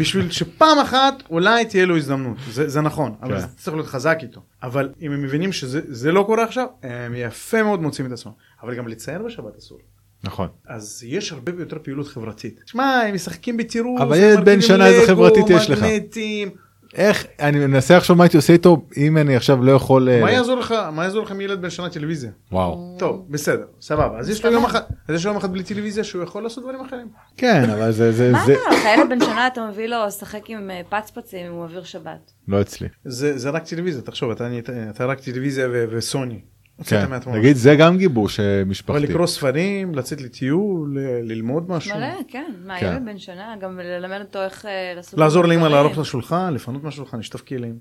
בשביל שפעם אחת אולי תהיה לו הזדמנות. זה נכון, אבל זה צריך להיות חזק איתו. אבל אם הם מבינים שזה לא קורה עכשיו, הם יפה מאוד מוצאים את עצמם. אבל גם לצייר בשבת אסור. נכון. אז יש הרבה יותר פעילות חברתית. שמע, הם משחקים בטירוף, אבל ילד בן שנה איזה חברתית יש לך? מגנטים, איך, אני מנסה עכשיו מה הייתי עושה איתו, אם אני עכשיו לא יכול... מה יעזור לכם ילד בן שנה טלוויזיה? וואו. טוב, בסדר, סבבה. אז יש לו יום אחד בלי טלוויזיה שהוא יכול לעשות דברים אחרים. כן, אבל זה... מה לא, לך ילד בן שנה אתה מביא לו לשחק עם פצפצים, אם הוא עביר שבת. לא אצלי. זה רק טלוויזיה, תחשוב, אתה רק טלוויזיה וסוני. כן, נגיד זה גם גיבור שמשפחתי. אבל לקרוא ספרים, לצאת לטיול, ללמוד משהו. מלא, כן, מהילד בן שנה, גם ללמד אותו איך לעשות... לעזור לאמא לערוך את השולחן, לפנות מהשולחן, לשטוף כלים.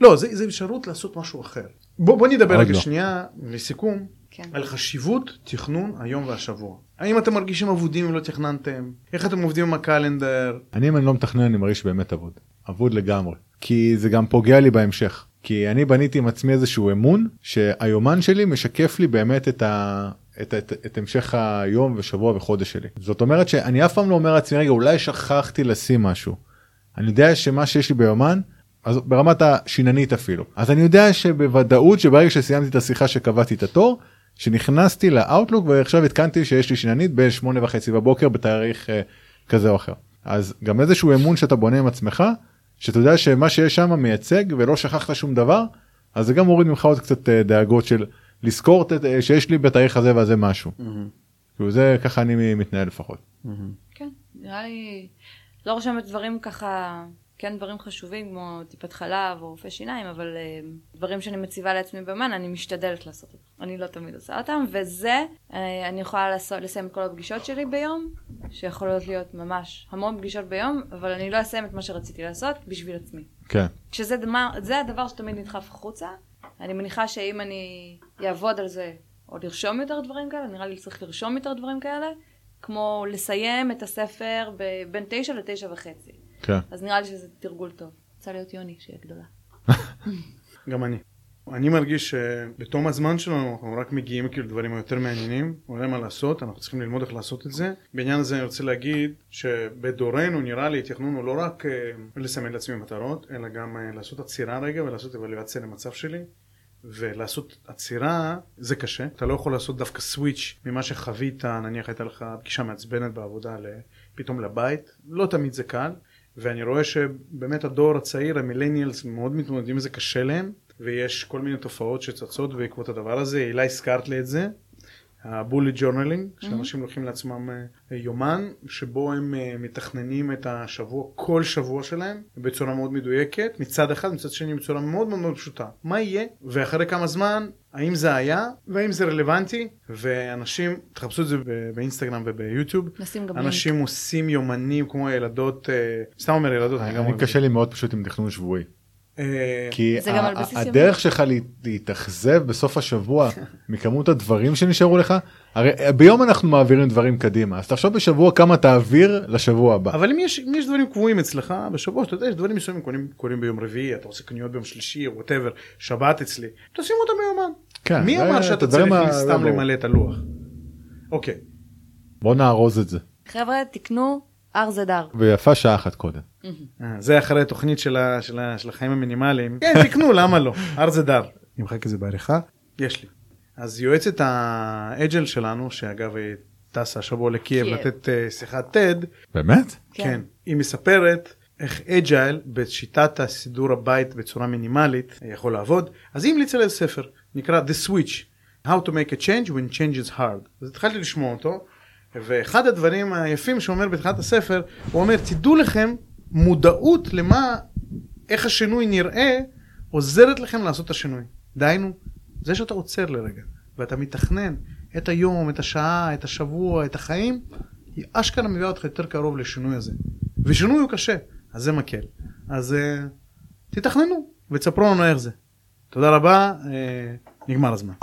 לא, זה אפשרות לעשות משהו אחר. בוא נדבר רגע שנייה, לסיכום, על חשיבות תכנון היום והשבוע. האם אתם מרגישים עבודים אם לא תכננתם? איך אתם עובדים עם הקלנדר? אם אני לא מתכנן, אני מרגיש באמת עבוד. עבוד לגמרי. כי זה גם פוגע לי בהמשך. כי אני בניתי עם עצמי איזשהו אמון, שהיומן שלי משקף לי באמת את המשך היום ושבוע וחודש שלי. זאת אומרת שאני אף פעם לא אומר לעצמי, רגע, אולי שכחתי לשים משהו. אני יודע שמה שיש לי ביומן, אז ברמת השיננית אפילו. אז אני יודע שבוודאות שברגע שסיימתי את השיחה שקבעתי את התור, שנכנסתי לאוטלוק ועכשיו התקנתי שיש לי שיננית ב-8:30 בבוקר בתאריך כזה או אחר. אז גם איזשהו אמון שאתה בונה עם עצמך, שאתה יודע שמה שיש שם מייצג ולא שכחת שום דבר, אז זה גם מוריד ממך עוד קצת דאגות של לזכור שיש לי בתאריך הזה והזה משהו. כאילו זה ככה אני מתנהל לפחות. כן, נראה לי, לא רושמת דברים ככה, כן דברים חשובים כמו טיפת חלב או רופא שיניים, אבל דברים שאני מציבה לעצמי ביומן, אני משתדלת לעשות אותם. אני לא תמיד עושה אותם, וזה אני יכולה לסיים את כל הפגישות שלי ביום, שיכולות להיות ממש המון פגישות ביום, אבל אני לא אסיים את מה שרציתי לעשות בשביל עצמי. כן. שזה הדבר שתמיד נדחף חוצה. אני מניחה שאם אני אעבוד על זה, או לרשום יותר דברים כאלה, נראה לי צריך לרשום יותר דברים כאלה, כמו לסיים את הספר בין 9 ל-9:30. כן. אז נראה לי שזה תרגול טוב. רוצה להיות יוני, שהיא גדולה. גם אני מרגיש שבתום הזמן שלנו אנחנו רק מגיעים כאילו דברים היותר מעניינים, עולה מה לעשות, אנחנו צריכים ללמוד איך לעשות את זה. בעניין הזה אני רוצה להגיד שבדורנו נראה לי תכנון הוא לא רק לסמן לעצמי מטרות, אלא גם לעשות עצירה רגע ולעשות אבלואציה למצב שלי. ולעשות עצירה זה קשה, אתה לא יכול לעשות דווקא סוויץ' ממה שחווית, נניח הייתה לך פגישה מעצבנת בעבודה פתאום לבית, לא תמיד זה קל. ואני רואה שבאמת הדור הצעיר, המילניאלס, מאוד מתמודדים איזה קשה להם, ויש כל מיני תופעות שצצות בעקבות הדבר הזה. אילה הזכרת לי את זה, הבולט ג'ורנלינג, שאנשים לוקחים לעצמם יומן, שבו הם מתכננים את השבוע, כל שבוע שלהם, בצורה מאוד מדויקת, מצד אחד, מצד שני, בצורה מאוד מאוד פשוטה. מה יהיה? ואחרי כמה זמן, האם זה היה, והאם זה רלוונטי, ואנשים, תחפשו את זה באינסטגרם וביוטיוב, אנשים עושים יומנים כמו ילדות, סתם אומר ילדות. אני קשה לי מאוד פשוט עם תכנון שבועי. כי הדרך שלך להתאכזב בסוף השבוע מכמות הדברים שנשארו לך, הרי ביום אנחנו מעבירים דברים קדימה, אז תחשוב בשבוע כמה תעביר לשבוע הבא. אבל אם יש דברים קבועים אצלך בשבוע, שאתה יודע, יש דברים מסוימים קוראים ביום רביעי, אתה עושה קניות ביום שלישי, whatever, שבת אצלי, תשים אותם ביומן. מי אמר שאתה צריך סתם למלא את הלוח? אוקיי. בוא נארוז את זה. חבר'ה, תקנו. אר זה דר. ויפה שעה אחת קודם. זה אחרי התוכנית של החיים המינימליים. כן, תקנו, למה לא? אר זה דר. נמחק את זה בעריכה. יש לי. אז יועצת האג'ל שלנו, שאגב היא טסה השבוע לקייב לתת שיחת תד. באמת? כן. היא מספרת איך אג'ייל בשיטת הסידור הבית בצורה מינימלית יכול לעבוד. אז היא המליצה לי ספר, נקרא The Switch, How to make a change when change is hard. אז התחלתי לשמוע אותו. ואחד הדברים היפים שאומר בתחילת הספר, הוא אומר, תדעו לכם, מודעות למה, איך השינוי נראה, עוזרת לכם לעשות את השינוי. דהיינו, זה שאתה עוצר לרגע, ואתה מתכנן את היום, את השעה, את השבוע, את החיים, היא אשכרה מביאה אותך יותר קרוב לשינוי הזה. ושינוי הוא קשה, אז זה מקל. אז תתכננו, ותספרו לנו איך זה. תודה רבה, נגמר הזמן.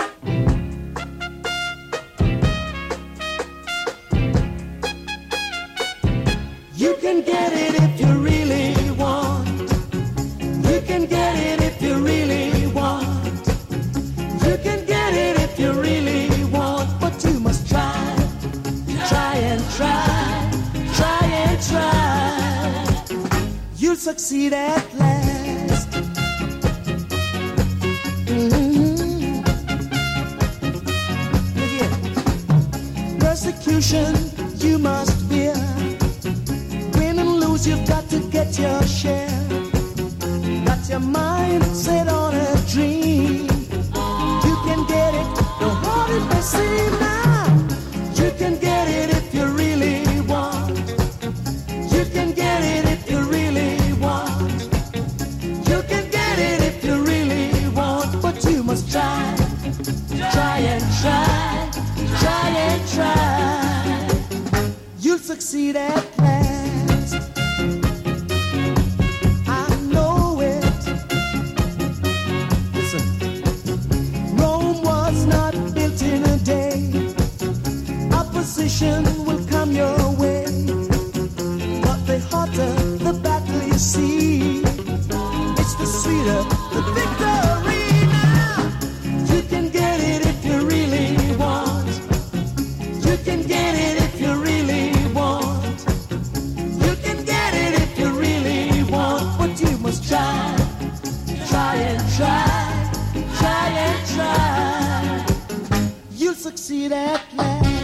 Succeed at last. Mm-hmm. Persecution you must bear. Win and lose, you've got to get your share. your mind set on a dream. You can get it, no harder it may seem now. You can get it if you really want. You can get it if you really want. You can get it if you really want. But you must try, try and try, try and try. You'll succeed at last. Will come your way, but the hotter the battle you see, it's the sweeter the victory. Now you can get it if you really want. You can get it if you really want. You can get it if you really want. But you must try, try and try, try and try. You'll succeed at last.